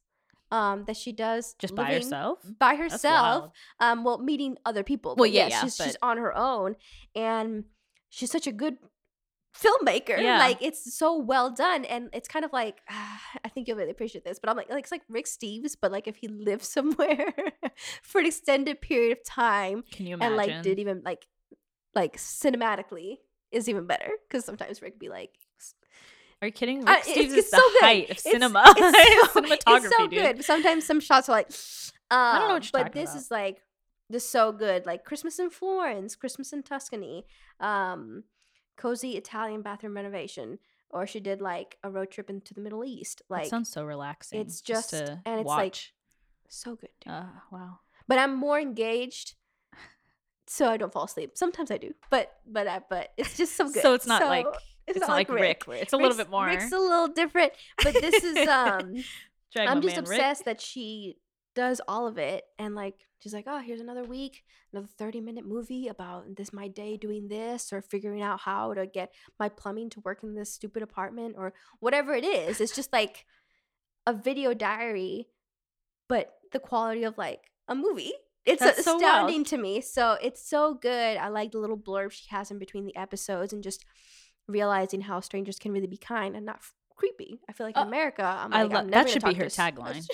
That she does just by herself. By herself, meeting other people. Well, yeah, she's on her own, and she's such a good filmmaker. Yeah. Like, it's so well done, and it's kind of like I think you'll really appreciate this. But I'm like it's like Rick Steves, but like if he lived somewhere for an extended period of time, can you imagine? And like did even like cinematically is even better, because sometimes Rick be like. Are you kidding? Rick Steves is the height of cinema. It's cinematography, it's so good. Dude. Sometimes some shots are like, I don't know what you're talking about. But this is like, this is so good. Like Christmas in Florence, Christmas in Tuscany, cozy Italian bathroom renovation. Or she did like a road trip into the Middle East. Like, that sounds so relaxing. It's just to and it's watch. Like, so good. Dude. Wow. But I'm more engaged. So I don't fall asleep. Sometimes I do. But it's just so good. So it's not like. It's not like Rick. It's a little bit more. Rick's a little different, but this is I'm just obsessed Rick. That she does all of it, and like she's like, oh, here's another week, another 30-minute movie about this my day doing this, or figuring out how to get my plumbing to work in this stupid apartment, or whatever it is. It's just like a video diary, but the quality of like a movie. It's astounding to me. So it's so good. I like the little blurb she has in between the episodes, and just. Realizing how strangers can really be kind and not creepy. I feel like in America, I'm never that should be her tagline,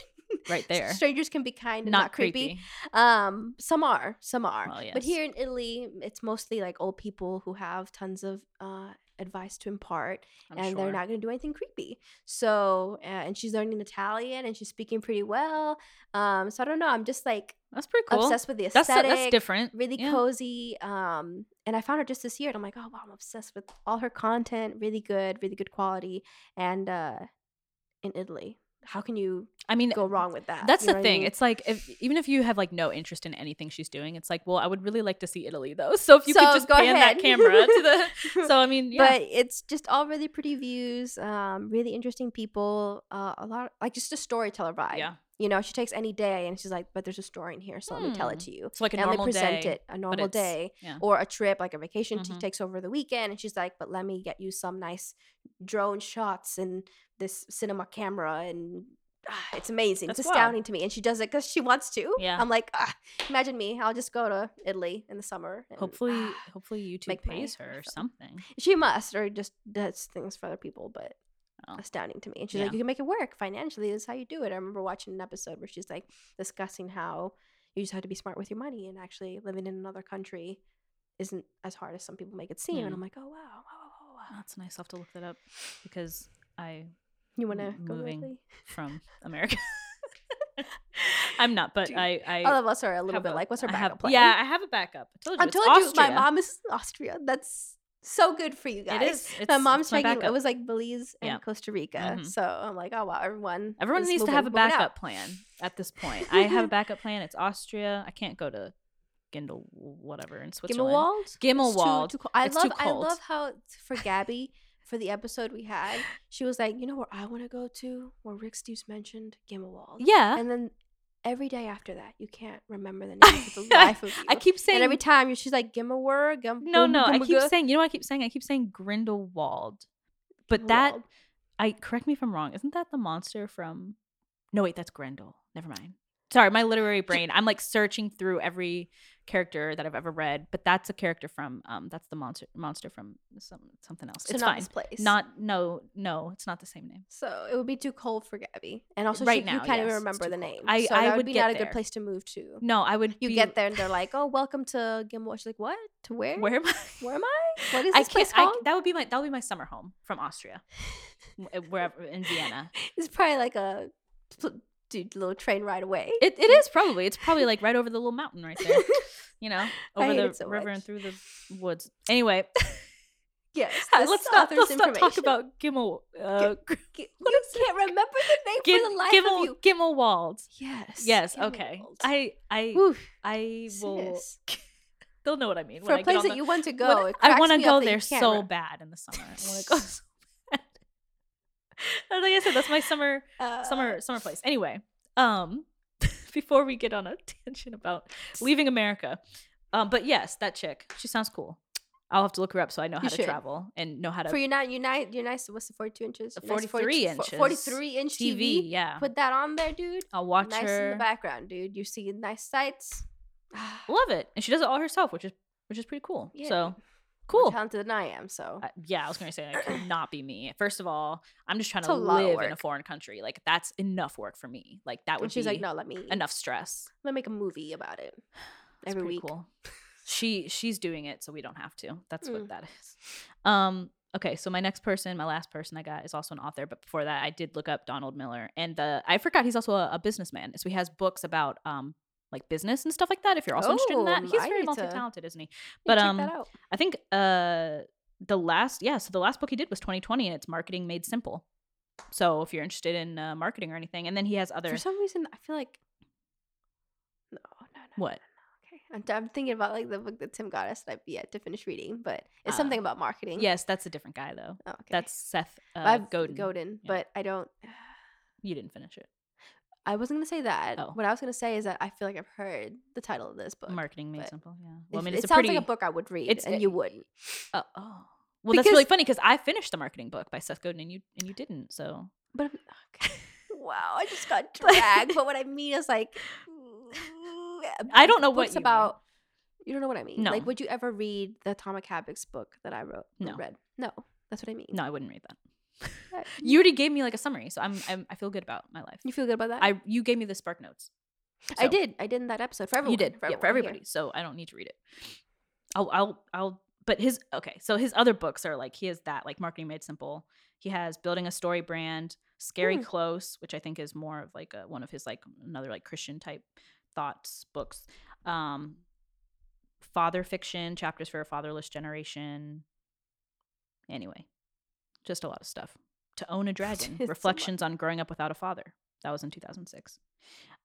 right there. Strangers can be kind and not creepy. Some are. Well, yes. But here in Italy, it's mostly like old people who have tons of advice to impart, they're not going to do anything creepy. So, and she's learning Italian, and she's speaking pretty well. So I don't know. I'm just like. That's pretty cool. Obsessed with the aesthetic. That's different. Really cozy. And I found her just this year, and I'm like, oh, wow, I'm obsessed with all her content. Really good quality. And in Italy, how can you go wrong with that? That's the thing. I mean? It's like, even if you have like no interest in anything she's doing, it's like, well, I would really like to see Italy though. So if you could just pan that camera to the. So I mean, yeah. But it's just all really pretty views, really interesting people, a lot, like just a storyteller vibe. Yeah. She takes any day and she's like, but there's a story in here, so let me tell it to you. It's like a normal day or a trip, like a vacation she takes over the weekend. And she's like, but let me get you some nice drone shots and this cinema camera. And it's amazing. That's astounding to me. And she does it because she wants to. Yeah. I'm like, imagine me. I'll just go to Italy in the summer. And, hopefully YouTube pays her or something. She must, or just does things for other people, but. Astounding to me. And she's like, you can make it work financially. This is how you do it. I remember watching an episode where she's like discussing how you just have to be smart with your money, and actually living in another country isn't as hard as some people make it seem. And I'm like, oh wow. That's nice. I'll have to look that up, because you want to go moving from America. I'm not, but I all of us are a little bit like, what's our backup plan? Yeah, I have a backup. I told you, it's Austria. My mom is Austria. That's So good for you guys. It is. It's, my mom's backup. It was like Belize and Costa Rica. Mm-hmm. So I'm like, oh, wow, everyone needs to have a backup plan at this point. I have a backup plan. It's Austria. I can't go to whatever in Switzerland. Gimmelwald. It's too cold. I love how for Gabby, for the episode we had, she was like, you know where I want to go to? Where Rick Steves mentioned Gimmelwald. Yeah. And then every day after that, you can't remember the name of the life of you. I keep saying. And every time, she's like, Gimmelwald. I keep saying. You know what I keep saying? I keep saying Grindelwald. But that, correct me if I'm wrong. Isn't that the monster from, no, wait, that's Grendel. Never mind. Sorry, my literary brain. I'm like searching through every character that I've ever read. But that's a character from, that's the monster from something else. So it's not fine. This place. No, it's not the same name. So it would be too cold for Gabby. And also you can't even remember the name. I would be not a good place to move to. No, I would get there and they're like, oh, welcome to Gimble. She's like, what? To where? Where am I? What is this place called? That would be my summer home from Austria. Wherever in Vienna. It's probably like a... Dude, little train ride away. It is probably. It's probably like right over the little mountain right there. You know, over the river and through the woods. Anyway. Yes. Let's not talk about Gimmel. You can't remember the name for the life of you. Gimmelwald. Yes. Yes. Gimmelwald. Okay. I will. They'll know what I mean. For a place that you want to go. I want to go there so bad in the summer. I want to go so like I said, that's my summer place. Anyway, before we get on a tangent about leaving America, but yes, that chick, she sounds cool. I'll have to look her up so I know how to travel and know how to. For you're nice. What's the 42 inches? 43 inches. 43 inch TV. Yeah, put that on there, dude. I'll watch her in the background, dude. You see nice sights. Love it, and she does it all herself, which is pretty cool. Yeah. So. Cool. More talented than I am, so yeah, I was gonna say that could not be me. First of all, I'm just trying to live in a foreign country. Like that's enough work for me. Like that would and she's be like, no, let me enough stress. Let me make a movie about it every week. Cool. She's doing it, so we don't have to. That's what that is. Okay, so my last person I got is also an author, but before that, I did look up Donald Miller, and I forgot he's also a businessman. So he has books about like business and stuff like that. If you're also interested in that, he's very multi-talented, isn't he? But check that out. I think the last book he did was 2020, and it's Marketing Made Simple. So if you're interested in marketing or anything, and then he has other. For some reason, I feel like no. What? No, okay, I'm thinking about like the book that Tim got us that I've yet to finish reading, but it's something about marketing. Yes, that's a different guy though. Oh, okay, that's Seth Godin, yeah. But I don't. You didn't finish it. I wasn't going to say that. Oh. What I was going to say is that I feel like I've heard the title of this book. Marketing Made Simple, yeah. Well, I mean, it sounds like a book I would read, and you wouldn't. Oh. Well, that's really funny because I finished the marketing book by Seth Godin, and you didn't, so. But okay. Wow, I just got dragged. But what I mean is like, I don't know what you about. You don't know what I mean. No. Like, would you ever read the Atomic Habits book that I wrote? No. Read? No, that's what I mean. No, I wouldn't read that. You already gave me like a summary, so I feel good about my life. You feel good about that? You gave me the spark notes. So. I did in that episode for everyone. You did for everybody. Here. So I don't need to read it. But his So his other books are like he has that like Marketing Made Simple. He has Building a Story Brand, Scary Close, which I think is more of like one of his like another like Christian type thoughts books. Father Fiction, Chapters for a Fatherless Generation. Anyway. Just a lot of stuff. To Own a Dragon, Reflections on Growing Up Without a Father. That was in 2006.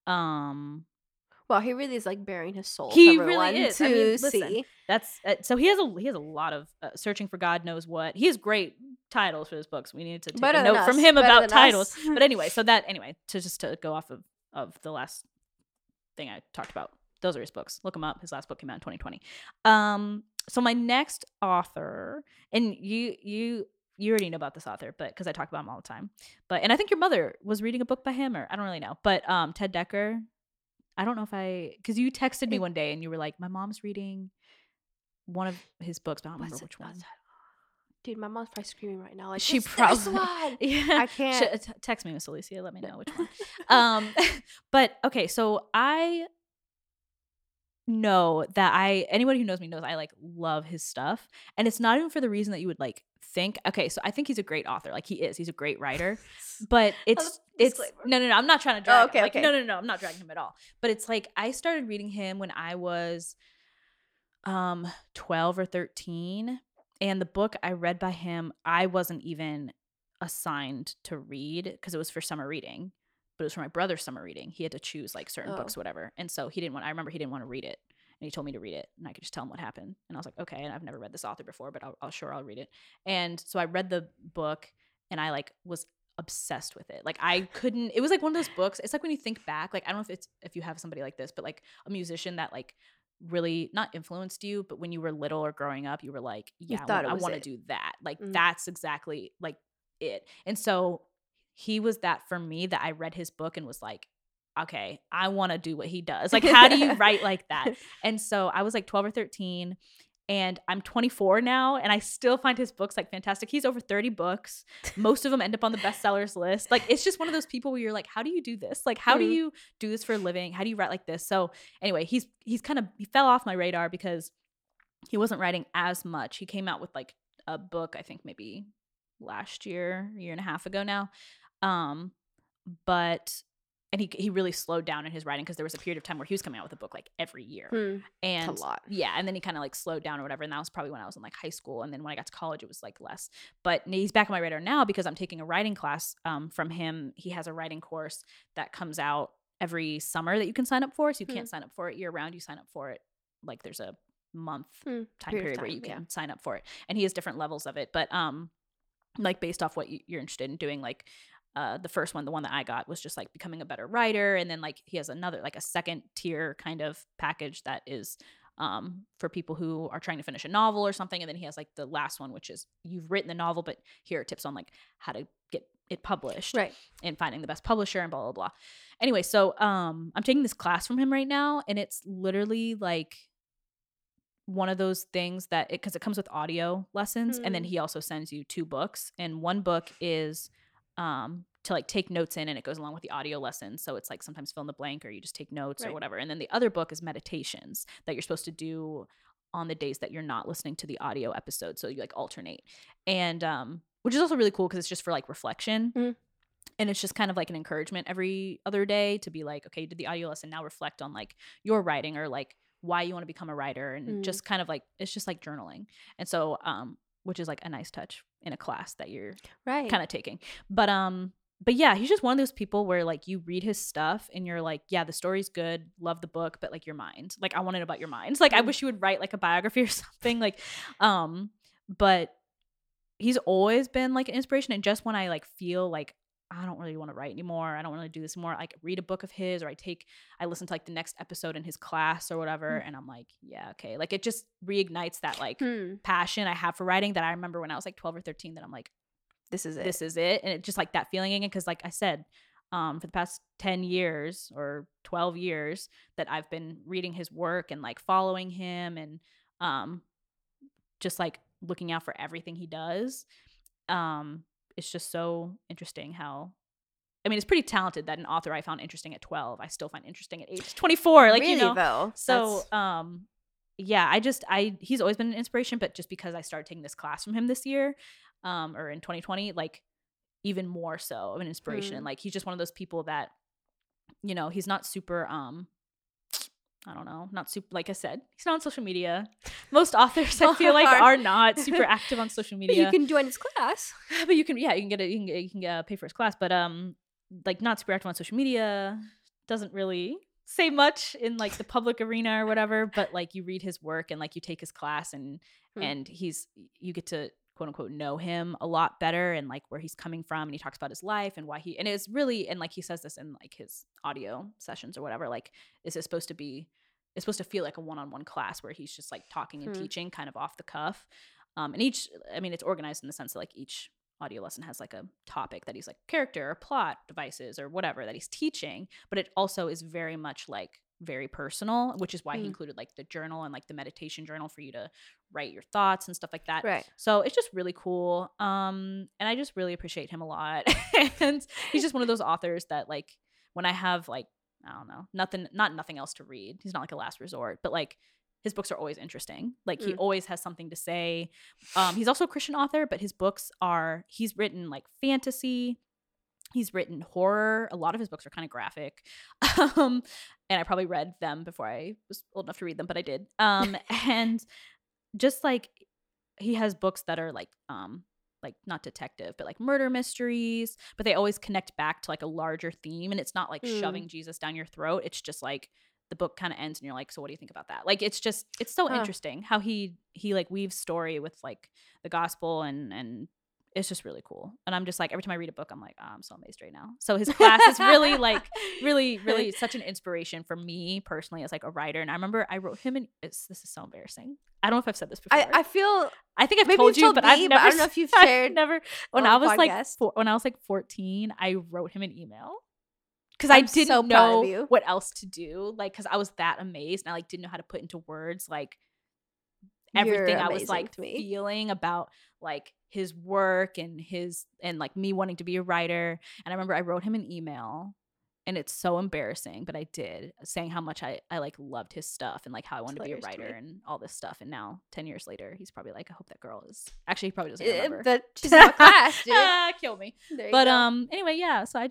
Well, he really is like bearing his soul. He really is. I mean, listen, that's so he has a lot of Searching for God Knows What. He has great titles for his books. We needed to take a note from him about titles. But anyway, to go off of the last thing I talked about. Those are his books. Look him up. His last book came out in 2020. So my next author, and you already know about this author, but because I talk about him all the time. And I think your mother was reading a book by him, or I don't really know. But Ted Decker, I don't know if because you texted me one day and you were like, my mom's reading one of his books, but I don't remember which one. Dude, my mom's probably screaming right now. Like, she probably. One. Yeah. I can't. Text me, Miss Alicia. Let me know which one. But okay, so I know that anyone who knows me knows I like love his stuff, and it's not even for the reason that you would like. Think okay, so I think he's a great author. Like he's a great writer, but it's no. I'm not trying to drag. Him. Like, no. I'm not dragging him at all. But it's like I started reading him when I was 12 or 13, And the book I read by him, I wasn't even assigned to read because it was for summer reading, but it was for my brother's summer reading. He had to choose like certain books, whatever. And so he didn't want, I remember he didn't want to read it. And he told me to read it, and I could just tell him what happened. And I was like, okay, and I've never read this author before, but I'll read it. And so I read the book, and I like was obsessed with it. Like I couldn't, it was like one of those books. It's like when you think back, like I don't know if it's, if you have somebody like this, but like a musician that like really not influenced you, but when you were little or growing up, you were like, yeah, well, I want to do that. Like that's exactly like it. And so he was that for me, that I read his book and was like, okay, I want to do what he does. Like, how do you write like that? And so I was like 12 or 13, and I'm 24 now, and I still find his books like fantastic. He's over 30 books. Most of them end up on the bestsellers list. Like, it's just one of those people where you're like, how do you do this? Like, how do you do this for a living? How do you write like this? So anyway, he fell off my radar because he wasn't writing as much. He came out with like a book, I think maybe last year, year and a half ago now. And he really slowed down in his writing because there was a period of time where he was coming out with a book like every year. And that's a lot. Yeah. And then he kind of like slowed down or whatever. And that was probably when I was in like high school. And then when I got to college, it was like less. But he's back on my radar now because I'm taking a writing class from him. He has a writing course that comes out every summer that you can sign up for. So you can't sign up for it year round. You sign up for it. Like there's a month time period where you can sign up for it. And he has different levels of it. But like based off what you're interested in doing, like the first one, the one that I got, was just like becoming a better writer. And then like he has another, like a second tier kind of package that is for people who are trying to finish a novel or something. And then he has like the last one, which is you've written the novel, but here are tips on like how to get it published, right? And finding the best publisher and blah, blah, blah. Anyway, so I'm taking this class from him right now, and it's literally like one of those things that because it comes with audio lessons, and then he also sends you two books, and one book is to like take notes in, and it goes along with the audio lessons. So it's like sometimes fill in the blank, or you just take notes or whatever. And then the other book is meditations that you're supposed to do on the days that you're not listening to the audio episode. So you like alternate, and which is also really cool because it's just for like reflection. And it's just kind of like an encouragement every other day to be like, okay, you did the audio lesson, now reflect on like your writing or like why you want to become a writer, and just kind of like, it's just like journaling. And so which is like a nice touch in a class that you're kind of taking. But yeah, he's just one of those people where like you read his stuff and you're like, yeah, the story's good, love the book, but like your mind, like I want it about your mind. Like I wish you would write like a biography or something, like, but he's always been like an inspiration. And just when I like feel like I don't really want to write anymore, I don't really do this anymore, I read a book of his, or I listen to like the next episode in his class or whatever. And I'm like, yeah, okay. Like it just reignites that like passion I have for writing that I remember when I was like 12 or 13, that I'm like, this is it. And it just like that feeling again. Cause like I said, for the past 10 years or 12 years that I've been reading his work and like following him and just like looking out for everything he does. It's just so interesting how, I mean, it's pretty talented that an author I found interesting at 12, I still find interesting at age 24. Like, really, you know, though. So, yeah, he's always been an inspiration, but just because I started taking this class from him this year, or in 2020, like even more so of an inspiration. And like, he's just one of those people that, you know, he's not super, not super, like I said, he's not on social media. Most authors, I feel like, are not super active on social media. But you can join his class. But you can pay for his class. But like not super active on social media, doesn't really say much in like the public arena or whatever. But like you read his work and like you take his class and you get to quote unquote know him a lot better and like where he's coming from, and he talks about his life and why he, and it's really, and like he says this in like his audio sessions or whatever, like it's supposed to feel like a one-on-one class where he's just like talking and teaching kind of off the cuff, and it's organized in the sense that like each audio lesson has like a topic that he's like character or plot devices or whatever that he's teaching, but it also is very much like very personal, which is why he included like the journal and like the meditation journal for you to write your thoughts and stuff like that. Right. So it's just really cool. And I just really appreciate him a lot. And he's just one of those authors that like when I have like, I don't know, nothing else to read, he's not like a last resort, but like his books are always interesting. Like he always has something to say. He's also a Christian author, but his books are, he's written like fantasy, he's written horror. A lot of his books are kind of graphic. And I probably read them before I was old enough to read them, but I did. And just like he has books that are like not detective, but like murder mysteries, but they always connect back to like a larger theme. And it's not like shoving Jesus down your throat. It's just like the book kind of ends and you're like, so what do you think about that? Like, it's just, it's so interesting how he like weaves story with like the gospel, and it's just really cool. And I'm just like, every time I read a book, I'm like, oh, I'm so amazed right now. So his class is really like, really, really such an inspiration for me personally as like a writer. And I remember I wrote him this is so embarrassing. I don't know if I've said this before. I think I've told you, but I don't know if you've shared. When I was like 14, I wrote him an email. Because I didn't know what else to do. Like, because I was that amazed and I like didn't know how to put into words like everything I was like feeling about like his work and his and like me wanting to be a writer. And I remember I wrote him an email, and it's so embarrassing, but I did, saying how much I like loved his stuff and like how I wanted to be a writer and all this stuff. And now 10 years later, he's probably like, I hope that girl is actually, he probably doesn't remember. She's in my class, dude. Kill me. But anyway, yeah, so I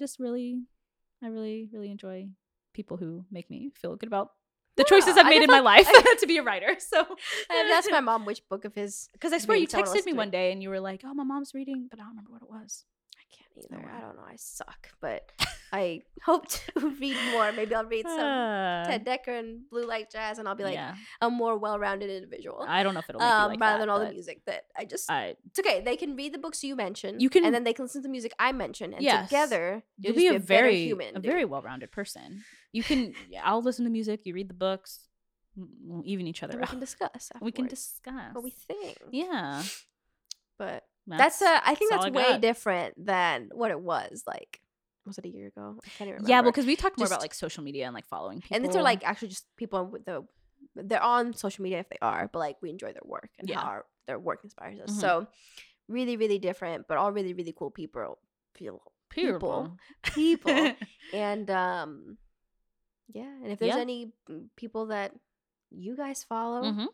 really enjoy people who make me feel good about the choices I've made in my life to be a writer. So I've asked my mom which book of his. Because I swear you texted me one day and you were like, oh, my mom's reading, but I don't remember what it was. I can't either. I don't know. I suck. But I hope to read more. Maybe I'll read some Ted Decker and Blue Like Jazz, and I'll be like a more well-rounded individual. I don't know if it'll make you like rather that, than all the music that I just – it's okay. They can read the books you mentioned, and then they can listen to the music I mentioned, and together you'll be a very human, very well-rounded person. You can – I'll listen to music. You read the books. We'll even each other out. We can discuss what we think. Yeah. But – I think that's way different than what it was like. Was it a year ago? I can't even remember. Yeah, well, because we talked more about like social media and like following people. And these are like actually just people with they're on social media if they are, but like we enjoy their work and how their work inspires us. Mm-hmm. So really, really different, but all really, really cool people. And and if there's any people that you guys follow. Mm-hmm.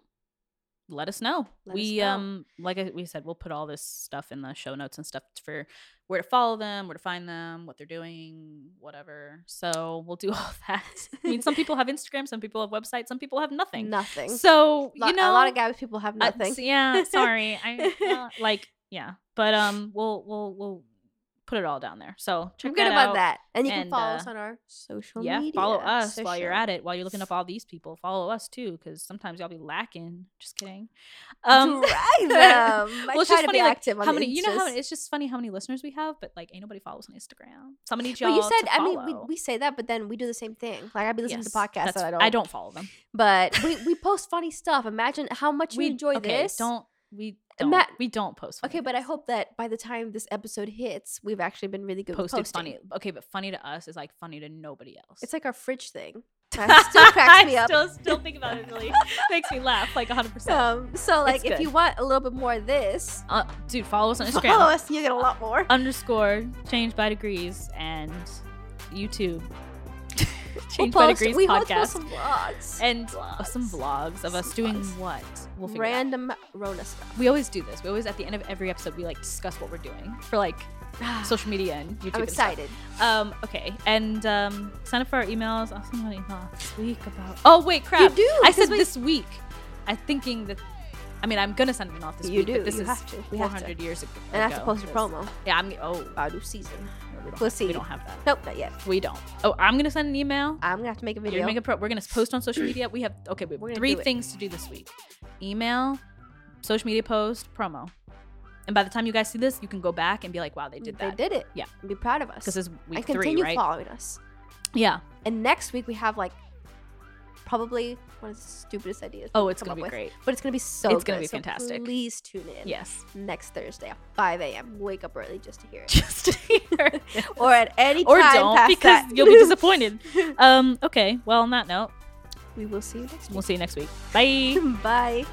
Let us know. We said, we'll put all this stuff in the show notes and stuff for where to follow them, where to find them, what they're doing, whatever. So we'll do all that. I mean, some people have Instagram, some people have websites, some people have nothing. So a lot of guys, people have nothing. Sorry. But we'll put it all down there. So check that out. I'm good about that. And you can follow us on our social media. Yeah, follow us while you're at it. While you're looking up all these people, follow us too, because sometimes y'all be lacking. Just kidding. Drag them. Well, it's just funny. Like, how many? You know, it's just funny how many listeners we have, but like ain't nobody follows on Instagram. Somebody y'all. But you said, I mean, we say that, but then we do the same thing. Like I be listening to podcasts that I don't follow them, but we post funny stuff. Imagine how much we enjoy this. We don't post funny. Okay, but I hope that by the time this episode hits, we've actually been really good with posting. Funny. Okay, but funny to us is like funny to nobody else. It's like our fridge thing. That still cracks me up. Still think about it, really makes me laugh like 100%. So like if you want a little bit more of this, dude, follow us on Instagram. Follow us, you get a lot more. _change by degrees and YouTube. Change by Degrees podcast. We'll post some vlogs. Some vlogs of us doing what? We'll figure random out. Rona stuff. We always do this. We always, at the end of every episode, we like discuss what we're doing for like social media and YouTube. I'm excited. Okay. And sign up for our emails. I'll send you an email this week about. Oh, wait, crap. You do. I said this week. I'm thinking that. I mean, I'm going to send an email this week. You do. But this is 400 years ago. And I have to post a promo. Yeah, Badu season. We'll see. We don't have that. Nope, not yet. We don't. Oh, I'm going to send an email. I'm going to have to make a video. We're going to post on social media. We have, we have three things to do this week. Email, social media post, promo. And by the time you guys see this, you can go back and be like, wow, they did that. They did it. Yeah. And be proud of us. Because it's week 3, right? And continue following us. Yeah. And next week we have like, probably one of the stupidest ideas. Oh, it's going to be great. But it's going to be so good. It's going to be fantastic. So please tune in. Yes. Next Thursday at 5 a.m. Wake up early just to hear it. Yes. Or at any time. Or don't, because you'll be disappointed. Okay. Well, on that note. We will see you next week. Bye. Bye.